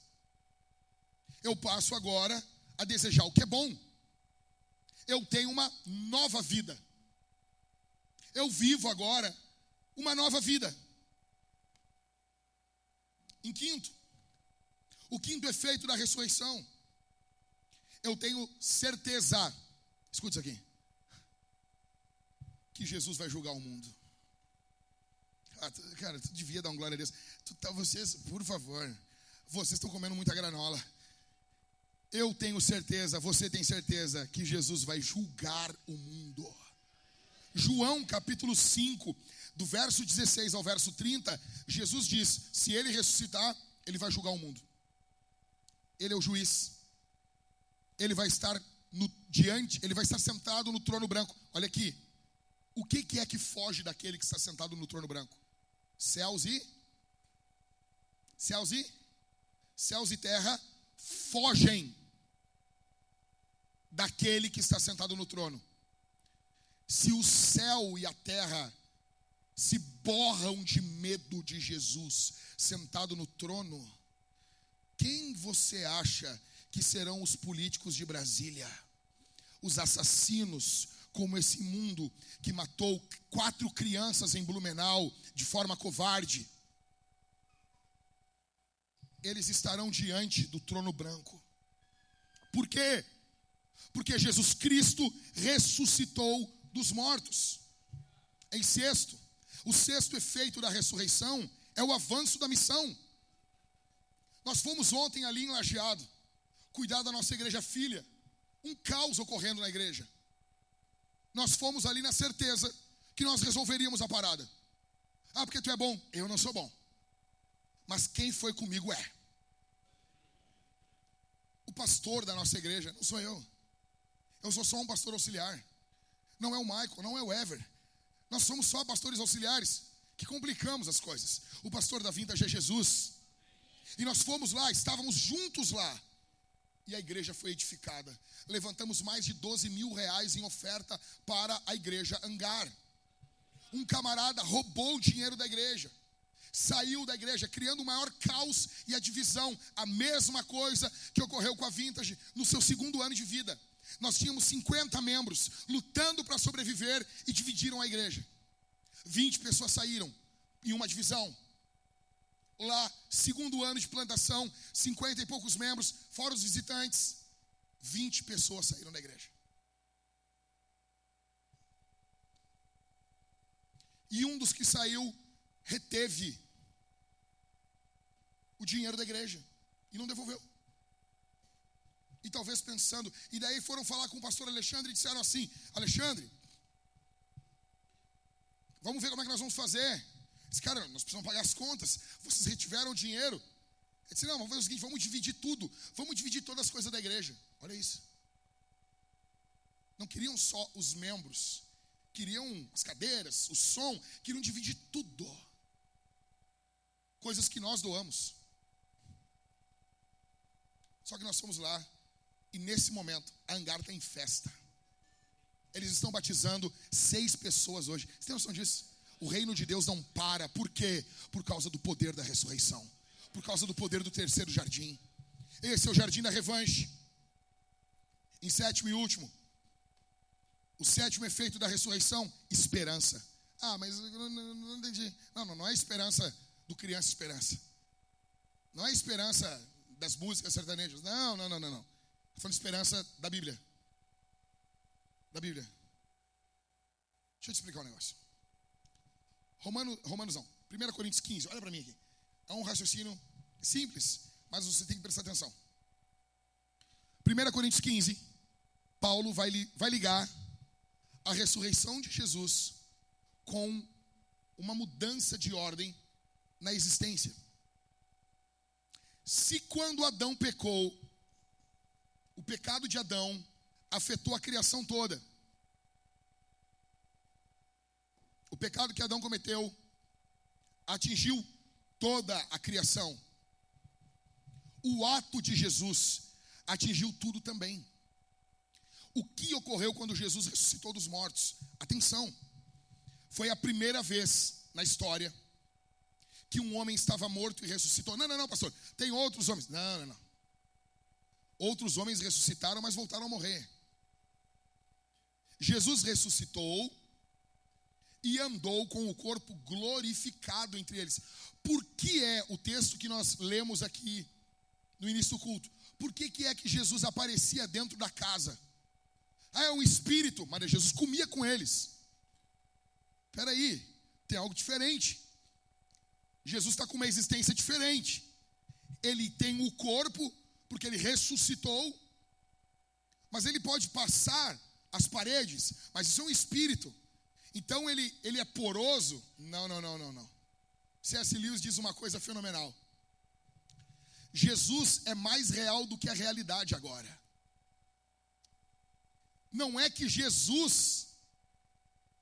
Eu passo agora a desejar o que é bom. Eu tenho uma nova vida. Eu vivo agora uma nova vida. Em quinto, o quinto efeito da ressurreição. Eu tenho certeza, escuta isso aqui, que Jesus vai julgar o mundo. Ah, tu, cara, tu devia dar uma glória a Deus. Tu, tá, vocês, por favor, vocês estão comendo muita granola. Eu tenho certeza, você tem certeza que Jesus vai julgar o mundo. João capítulo cinco, do verso dezesseis ao verso trinta, Jesus diz, se ele ressuscitar, ele vai julgar o mundo. Ele é o juiz. Ele vai estar no, diante, ele vai estar sentado no trono branco. Olha aqui, o que, que é que foge daquele que está sentado no trono branco? Céus e... Céus e... Céus e terra fogem daquele que está sentado no trono. Se o céu e a terra se borram de medo de Jesus sentado no trono, quem você acha que serão os políticos de Brasília? Os assassinos, como esse mundo que matou quatro crianças em Blumenau de forma covarde. Eles estarão diante do trono branco. Por quê? Porque Jesus Cristo ressuscitou dos mortos. Em sexto, o sexto efeito da ressurreição é o avanço da missão. Nós fomos ontem ali em Lageado cuidar da nossa igreja filha. Um caos ocorrendo na igreja. Nós fomos ali na certeza que nós resolveríamos a parada. Ah, porque tu é bom? Eu não sou bom. Mas quem foi comigo é. O pastor da nossa igreja não sou eu. Eu sou só um pastor auxiliar. Não é o Michael, não é o Ever. Nós somos só pastores auxiliares que complicamos as coisas. O pastor da Vintage é Jesus. E nós fomos lá, estávamos juntos lá. E a igreja foi edificada. Levantamos mais de doze mil reais em oferta para a igreja Hangar. Um camarada roubou o dinheiro da igreja. Saiu da igreja, criando o maior caos e a divisão. A mesma coisa que ocorreu com a Vintage no seu segundo ano de vida. Nós tínhamos cinquenta membros lutando para sobreviver e dividiram a igreja. vinte pessoas saíram em uma divisão. Lá, segundo ano de plantação, cinquenta e poucos membros, fora os visitantes. vinte pessoas saíram da igreja. E um dos que saiu reteve o dinheiro da igreja e não devolveu. E talvez pensando, e daí foram falar com o pastor Alexandre e disseram assim: Alexandre, vamos ver como é que nós vamos fazer. Disse, cara, nós precisamos pagar as contas, vocês retiveram o dinheiro. Ele disse, não, vamos fazer o seguinte, vamos dividir tudo, vamos dividir todas as coisas da igreja. Olha isso. Não queriam só os membros, queriam as cadeiras, o som, queriam dividir tudo. Coisas que nós doamos. Só que nós fomos lá e nesse momento a Hangar está em festa. Eles estão batizando seis pessoas hoje. Você tem noção disso? O reino de Deus não para. Por quê? Por causa do poder da ressurreição. Por causa do poder do terceiro jardim. Esse é o jardim da revanche. Em sétimo e último, o sétimo efeito da ressurreição, esperança. Ah, mas eu não, não, não entendi. Não, não, não é esperança do criança esperança. Não é esperança das músicas sertanejas. Não, não, não, não. não. Estou falando de esperança da Bíblia. Da Bíblia. Deixa eu te explicar um negócio. Romano, Romanos não. primeira Coríntios quinze, olha para mim aqui. É um raciocínio simples, mas você tem que prestar atenção. primeira Coríntios quinze, Paulo vai, li, vai ligar a ressurreição de Jesus com uma mudança de ordem na existência. Se quando Adão pecou, o pecado de Adão afetou a criação toda. O pecado que Adão cometeu atingiu toda a criação. O ato de Jesus atingiu tudo também. O que ocorreu quando Jesus ressuscitou dos mortos? Atenção, foi a primeira vez na história que um homem estava morto e ressuscitou. Não, não, não, pastor, tem outros homens. Não, não, não. Outros homens ressuscitaram, mas voltaram a morrer. Jesus ressuscitou e andou com o corpo glorificado entre eles. Por que é o texto que nós lemos aqui no início do culto? Por que, que é que Jesus aparecia dentro da casa? Ah, é um espírito, mas Jesus comia com eles. Espera aí, tem algo diferente. Jesus está com uma existência diferente. Ele tem o corpo, porque ele ressuscitou Mas ele pode passar as paredes, mas isso é um espírito. Então ele, ele é poroso? Não, não, não, não, não. C S. Lewis diz uma coisa fenomenal. Jesus é mais real do que a realidade agora. Não é que Jesus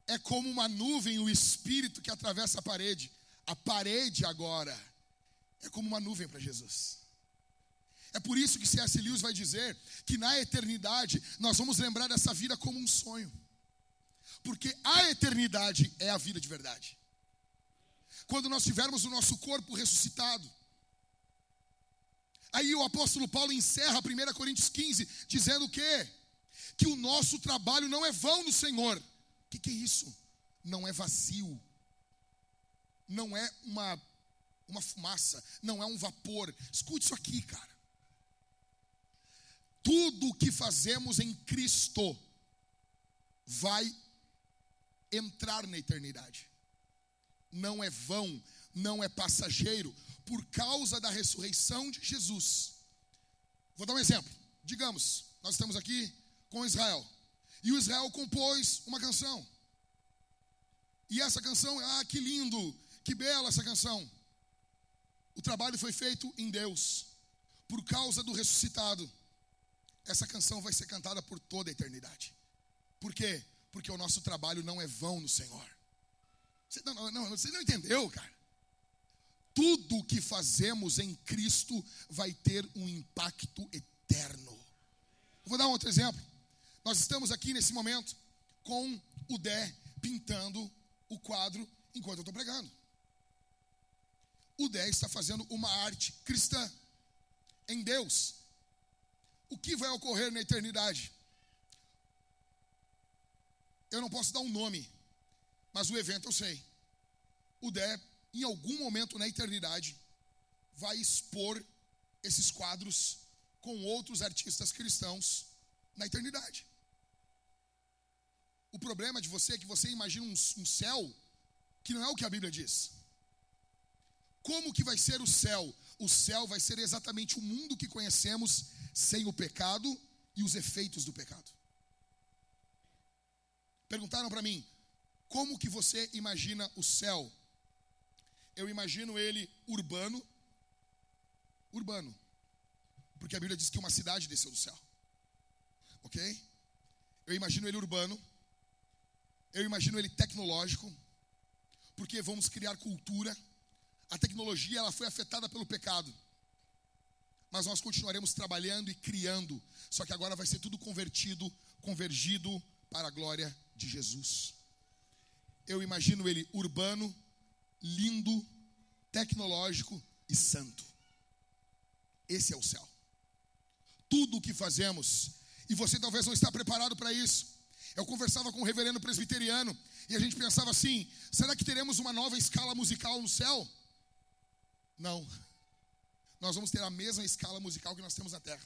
é como uma nuvem, o espírito que atravessa a parede. A parede agora é como uma nuvem para Jesus. É por isso que C S. Lewis vai dizer que na eternidade nós vamos lembrar dessa vida como um sonho. Porque a eternidade é a vida de verdade. Quando nós tivermos o nosso corpo ressuscitado. Aí o apóstolo Paulo encerra primeira Coríntios quinze dizendo o quê? Que o nosso trabalho não é vão no Senhor. O que, que é isso? Não é vazio. Não é uma, uma fumaça. Não é um vapor. Escute isso aqui, cara. Tudo o que fazemos em Cristo vai entrar na eternidade. Não é vão, não é passageiro, por causa da ressurreição de Jesus. Vou dar um exemplo. Digamos, nós estamos aqui com Israel. E o Israel compôs uma canção. E essa canção, ah, que lindo, que bela essa canção. O trabalho foi feito em Deus. Por causa do ressuscitado. Essa canção vai ser cantada por toda a eternidade. Por quê? Porque o nosso trabalho não é vão no Senhor. Você não, não, não, você não entendeu, cara? Tudo o que fazemos em Cristo vai ter um impacto eterno. Eu vou dar um outro exemplo. Nós estamos aqui nesse momento com o Dé pintando o quadro enquanto eu estou pregando. O Dé está fazendo uma arte cristã em Deus. O que vai ocorrer na eternidade? Eu não posso dar um nome, mas o evento eu sei. O Dé, em algum momento na eternidade, vai expor esses quadros com outros artistas cristãos na eternidade. O problema de você é que você imagina um, um céu que não é o que a Bíblia diz. Como que vai ser o céu? O céu vai ser exatamente o mundo que conhecemos sem o pecado e os efeitos do pecado. Perguntaram para mim, como que você imagina o céu? Eu imagino ele urbano, urbano, porque a Bíblia diz que uma cidade desceu do céu, ok? Eu imagino ele urbano, eu imagino ele tecnológico, porque vamos criar cultura. A tecnologia, ela foi afetada pelo pecado. Mas nós continuaremos trabalhando e criando. Só que agora vai ser tudo convertido, convergido para a glória de Jesus. Eu imagino ele urbano, lindo, tecnológico e santo. Esse é o céu. Tudo o que fazemos. E você talvez não está preparado para isso. Eu conversava com um reverendo presbiteriano. E a gente pensava assim, será que teremos uma nova escala musical no céu? Não. Nós vamos ter a mesma escala musical que nós temos na terra.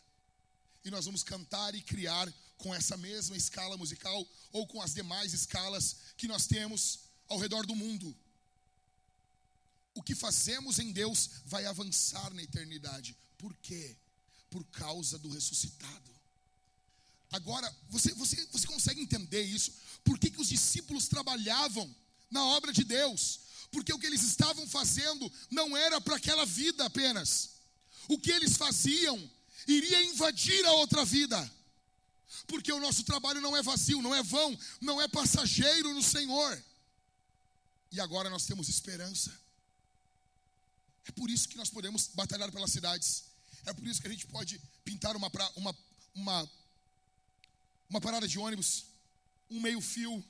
E nós vamos cantar e criar com essa mesma escala musical ou com as demais escalas que nós temos ao redor do mundo. O que fazemos em Deus vai avançar na eternidade. Por quê? Por causa do ressuscitado. Agora, você, você, você consegue entender isso? Por que que os discípulos trabalhavam na obra de Deus? Porque o que eles estavam fazendo não era para aquela vida apenas. O que eles faziam iria invadir a outra vida. Porque o nosso trabalho não é vazio, não é vão, não é passageiro no Senhor. E agora nós temos esperança. É por isso que nós podemos batalhar pelas cidades. É por isso que a gente pode pintar uma, pra, uma, uma, uma parada de ônibus, um meio fio.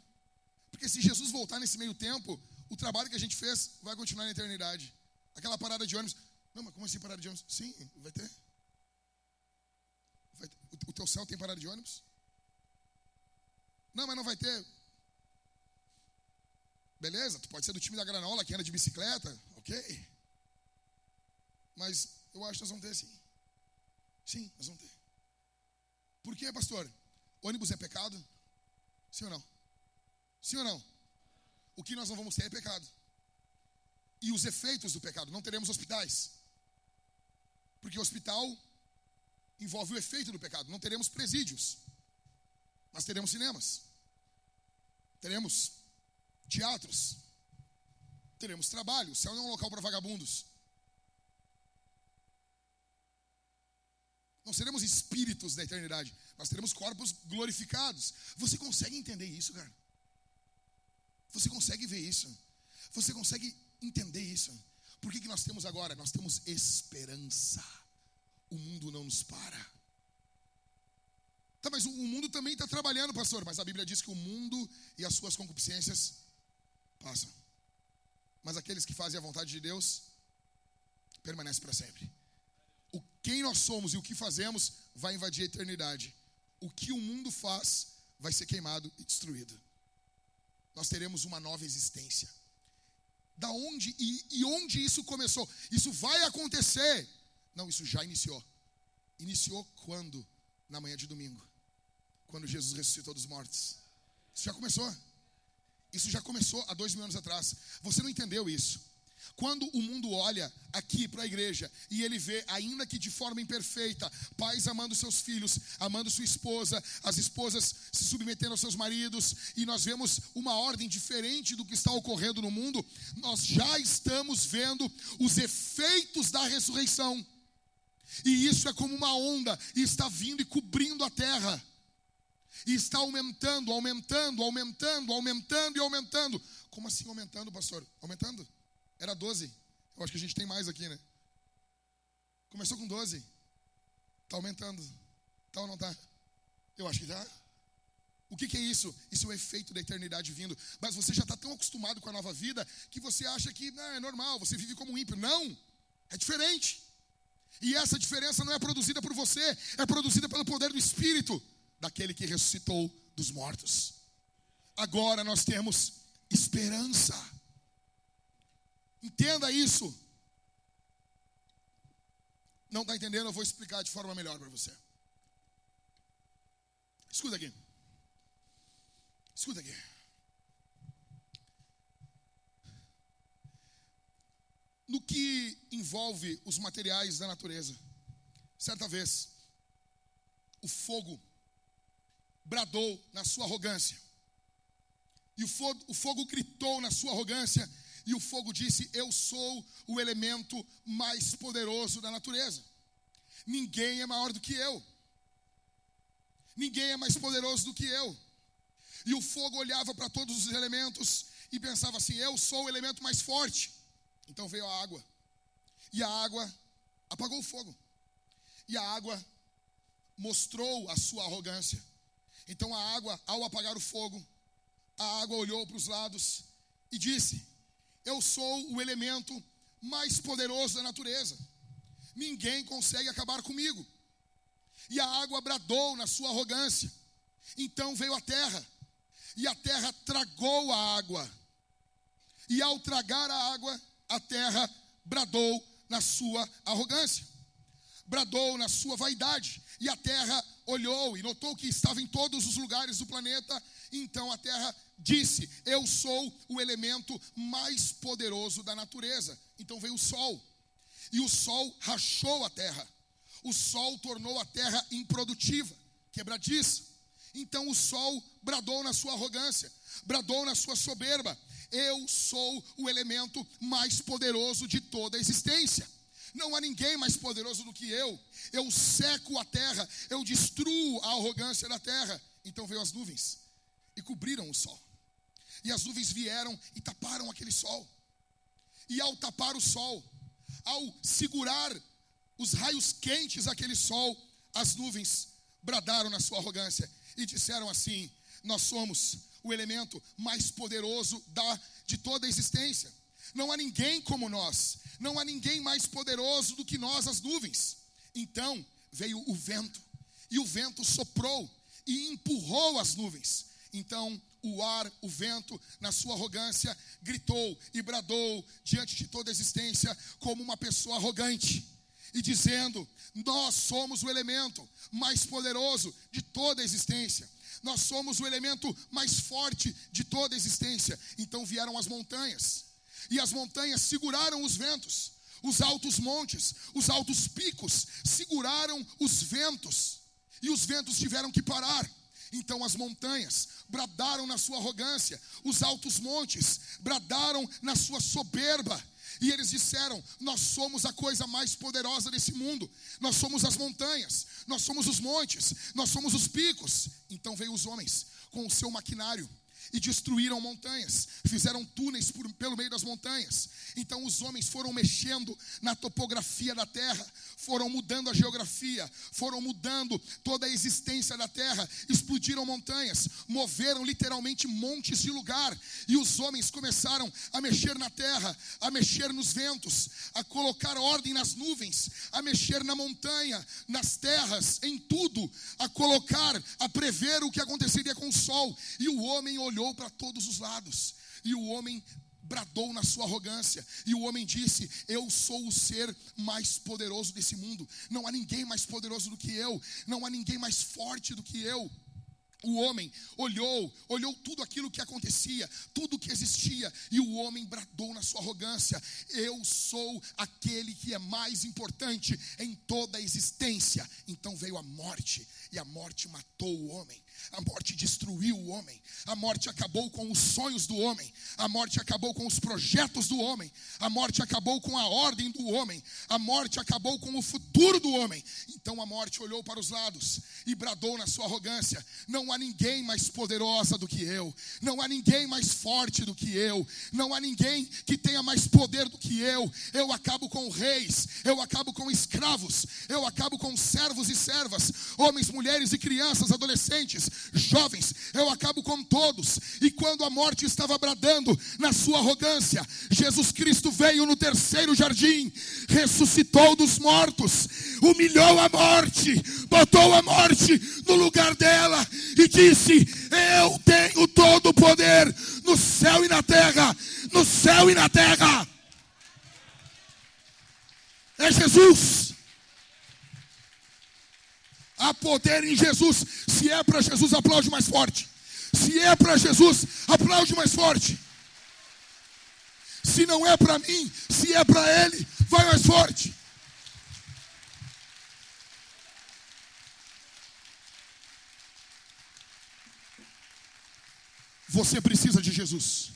Porque se Jesus voltar nesse meio tempo, o trabalho que a gente fez vai continuar na eternidade. Aquela parada de ônibus. Não, mas como assim parada de ônibus? Sim, vai ter. Vai ter. O teu céu tem parada de ônibus? Não, mas não vai ter. Beleza, tu pode ser do time da granola que anda de bicicleta, ok. Mas eu acho que nós vamos ter sim. Sim, nós vamos ter. Por quê, pastor? Ônibus é pecado? Sim ou não? Sim ou não? O que nós não vamos ter é pecado. E os efeitos do pecado. Não teremos hospitais. Porque o hospital envolve o efeito do pecado. Não teremos presídios. Mas teremos cinemas, teremos teatros, teremos trabalho. O céu não é um local para vagabundos. Não seremos espíritos da eternidade, mas teremos corpos glorificados. Você consegue entender isso, cara? Você consegue ver isso? Você consegue entender isso? Por que que nós temos agora? Nós temos esperança. O mundo não nos para. Tá, mas o mundo também está trabalhando, pastor. Mas a Bíblia diz que o mundo e as suas concupiscências passam. Mas aqueles que fazem a vontade de Deus permanecem para sempre. O quem nós somos e o que fazemos vai invadir a eternidade. O que o mundo faz vai ser queimado e destruído. Nós teremos uma nova existência. Da onde e, e onde isso começou? Isso vai acontecer? Não, isso já iniciou. Iniciou quando? Na manhã de domingo. Quando Jesus ressuscitou dos mortos. Isso já começou. Isso já começou há dois mil anos atrás. Você não entendeu isso. Quando o mundo olha aqui para a igreja e ele vê, ainda que de forma imperfeita, pais amando seus filhos, amando sua esposa, as esposas se submetendo aos seus maridos, e nós vemos uma ordem diferente do que está ocorrendo no mundo, nós já estamos vendo os efeitos da ressurreição. E isso é como uma onda, e está vindo e cobrindo a terra. E está aumentando, aumentando, aumentando, aumentando e aumentando. Como assim aumentando, pastor? Aumentando? Era doze. Eu acho que a gente tem mais aqui, né? Começou com doze. Está aumentando. Está ou não está? Eu acho que está. O que que é isso? Isso é o efeito da eternidade vindo. Mas você já está tão acostumado com a nova vida que você acha que não, é normal, você vive como um ímpio. Não, é diferente. E essa diferença não é produzida por você, é produzida pelo poder do Espírito, daquele que ressuscitou dos mortos. Agora nós temos esperança. Entenda isso. Não está entendendo? Eu vou explicar de forma melhor para você. Escuta aqui. Escuta aqui. No que envolve os materiais da natureza, certa vez, o fogo bradou na sua arrogância. E o fogo, o fogo gritou na sua arrogância. E o fogo disse: eu sou o elemento mais poderoso da natureza. Ninguém é maior do que eu. Ninguém é mais poderoso do que eu. E o fogo olhava para todos os elementos e pensava assim: eu sou o elemento mais forte. Então veio a água. E a água apagou o fogo. E a água mostrou a sua arrogância. Então a água, ao apagar o fogo, a água olhou para os lados e disse: eu sou o elemento mais poderoso da natureza. Ninguém consegue acabar comigo. E a água bradou na sua arrogância. Então veio a terra. E a terra tragou a água. E ao tragar a água, a terra bradou na sua arrogância. Bradou na sua vaidade. E a terra olhou e notou que estava em todos os lugares do planeta. Então a terra disse: eu sou o elemento mais poderoso da natureza. Então veio o sol. E o sol rachou a terra. O sol tornou a terra improdutiva, quebradiça. Então o sol bradou na sua arrogância, bradou na sua soberba: eu sou o elemento mais poderoso de toda a existência. Não há ninguém mais poderoso do que eu. Eu seco a terra, eu destruo a arrogância da terra. Então veio as nuvens e cobriram o sol. E as nuvens vieram e taparam aquele sol. E ao tapar o sol, ao segurar os raios quentes daquele sol, as nuvens bradaram na sua arrogância e disseram assim: nós somos o elemento mais poderoso da, de toda a existência. Não há ninguém como nós. Não há ninguém mais poderoso do que nós, as nuvens. Então veio o vento. E o vento soprou e empurrou as nuvens. Então o ar, o vento, na sua arrogância, gritou e bradou diante de toda a existência como uma pessoa arrogante. E dizendo: nós somos o elemento mais poderoso de toda a existência. Nós somos o elemento mais forte de toda a existência. Então vieram as montanhas. E as montanhas seguraram os ventos. Os altos montes, os altos picos seguraram os ventos. E os ventos tiveram que parar. Então as montanhas bradaram na sua arrogância, os altos montes bradaram na sua soberba. E eles disseram: nós somos a coisa mais poderosa desse mundo. Nós somos as montanhas, nós somos os montes, nós somos os picos. Então veio os homens com o seu maquinário e destruíram montanhas, fizeram túneis por, pelo meio das montanhas. Então os homens foram mexendo na topografia da terra, foram mudando a geografia, foram mudando toda a existência da terra, explodiram montanhas, moveram literalmente montes de lugar. E os homens começaram a mexer na terra, a mexer nos ventos, a colocar ordem nas nuvens, a mexer na montanha, nas terras, em tudo, a colocar, a prever o que aconteceria com o sol. E o homem olhou olhou para todos os lados, e o homem bradou na sua arrogância, e o homem disse: eu sou o ser mais poderoso desse mundo, não há ninguém mais poderoso do que eu, não há ninguém mais forte do que eu. O homem olhou, olhou tudo aquilo que acontecia, tudo que existia, e o homem bradou na sua arrogância: eu sou aquele que é mais importante em toda a existência. Então veio a morte, e a morte matou o homem. A morte destruiu o homem. A morte acabou com os sonhos do homem. A morte acabou com os projetos do homem. A morte acabou com a ordem do homem. A morte acabou com o futuro do homem. Então a morte olhou para os lados e bradou na sua arrogância: não há ninguém mais poderosa do que eu. Não há ninguém mais forte do que eu. Não há ninguém que tenha mais poder do que eu. Eu acabo com reis. Eu acabo com escravos. Eu acabo com servos e servas, homens, mulheres e crianças, adolescentes, jovens, eu acabo com todos. E quando a morte estava bradando na sua arrogância, Jesus Cristo veio no terceiro jardim, ressuscitou dos mortos, humilhou a morte, botou a morte no lugar dela e disse: eu tenho todo o poder no céu e na terra, no céu e na terra. É Jesus. Há poder em Jesus. Se é para Jesus, aplaude mais forte. Se é para Jesus, aplaude mais forte. Se não é para mim, se é para Ele, vai mais forte. Você precisa de Jesus.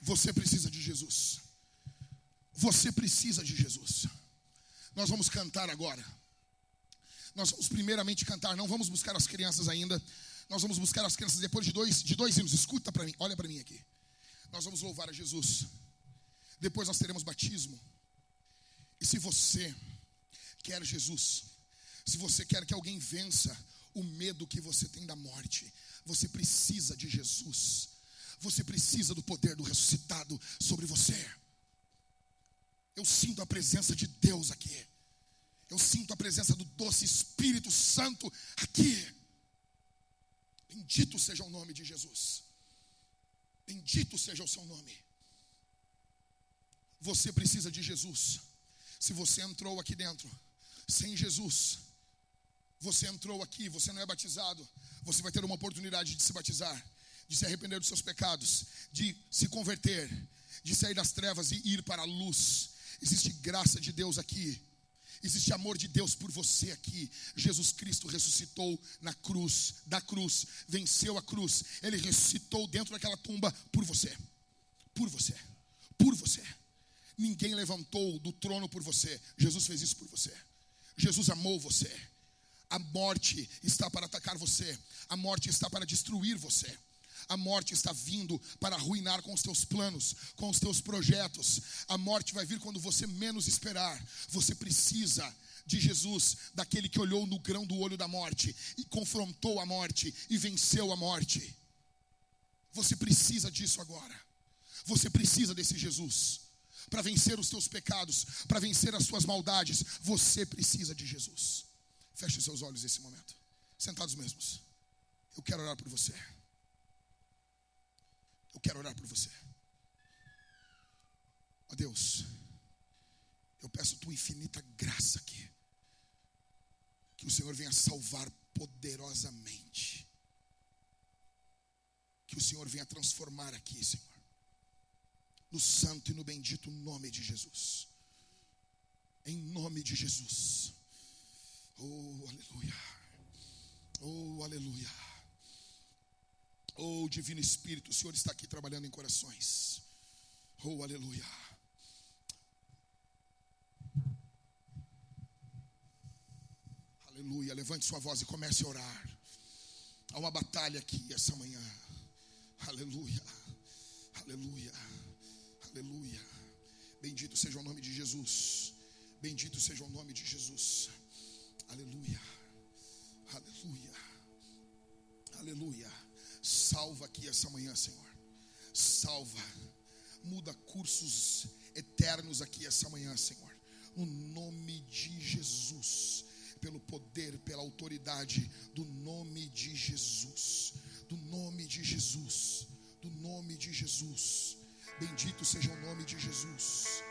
Você precisa de Jesus. Você precisa de Jesus. Nós vamos cantar agora. Nós vamos primeiramente cantar, não vamos buscar as crianças ainda. Nós vamos buscar as crianças depois de dois, de dois hinos. Escuta para mim, olha para mim aqui. Nós vamos louvar a Jesus. Depois nós teremos batismo. E se você quer Jesus, se você quer que alguém vença o medo que você tem da morte, você precisa de Jesus. Você precisa do poder do ressuscitado sobre você. Eu sinto a presença de Deus aqui. Eu sinto a presença do doce Espírito Santo aqui. Bendito seja o nome de Jesus. Bendito seja o seu nome. Você precisa de Jesus. Se você entrou aqui dentro sem Jesus, você entrou aqui, você não é batizado, você vai ter uma oportunidade de se batizar, de se arrepender dos seus pecados, de se converter, de sair das trevas e ir para a luz. Existe graça de Deus aqui. Existe amor de Deus por você aqui. Jesus Cristo ressuscitou na cruz, da cruz, venceu a cruz. Ele ressuscitou dentro daquela tumba por você, por você, por você. Ninguém levantou do trono por você. Jesus fez isso por você. Jesus amou você. A morte está para atacar você. A morte está para destruir você. A morte está vindo para arruinar com os teus planos, com os teus projetos. A morte vai vir quando você menos esperar. Você precisa de Jesus, daquele que olhou no grão do olho da morte e confrontou a morte e venceu a morte. Você precisa disso agora. Você precisa desse Jesus para vencer os teus pecados, para vencer as suas maldades. Você precisa de Jesus. Feche os seus olhos nesse momento. Sentados mesmos. Eu quero orar por você. Eu quero orar por você. Ó Deus, eu peço tua infinita graça aqui. Que o Senhor venha salvar poderosamente. Que o Senhor venha transformar aqui, Senhor. No santo e no bendito nome de Jesus. Em nome de Jesus. Oh, aleluia. Oh, aleluia. Oh, Divino Espírito, o Senhor está aqui trabalhando em corações. Oh, aleluia. Aleluia, levante sua voz e comece a orar. Há uma batalha aqui essa manhã. Aleluia, aleluia, aleluia. Bendito seja o nome de Jesus. Bendito seja o nome de Jesus. Aleluia, aleluia, aleluia. Salva aqui essa manhã, Senhor. Salva. Muda cursos eternos aqui essa manhã, Senhor. No nome de Jesus. Pelo poder, pela autoridade do nome de Jesus. Do nome de Jesus. Do nome de Jesus. Bendito seja o nome de Jesus.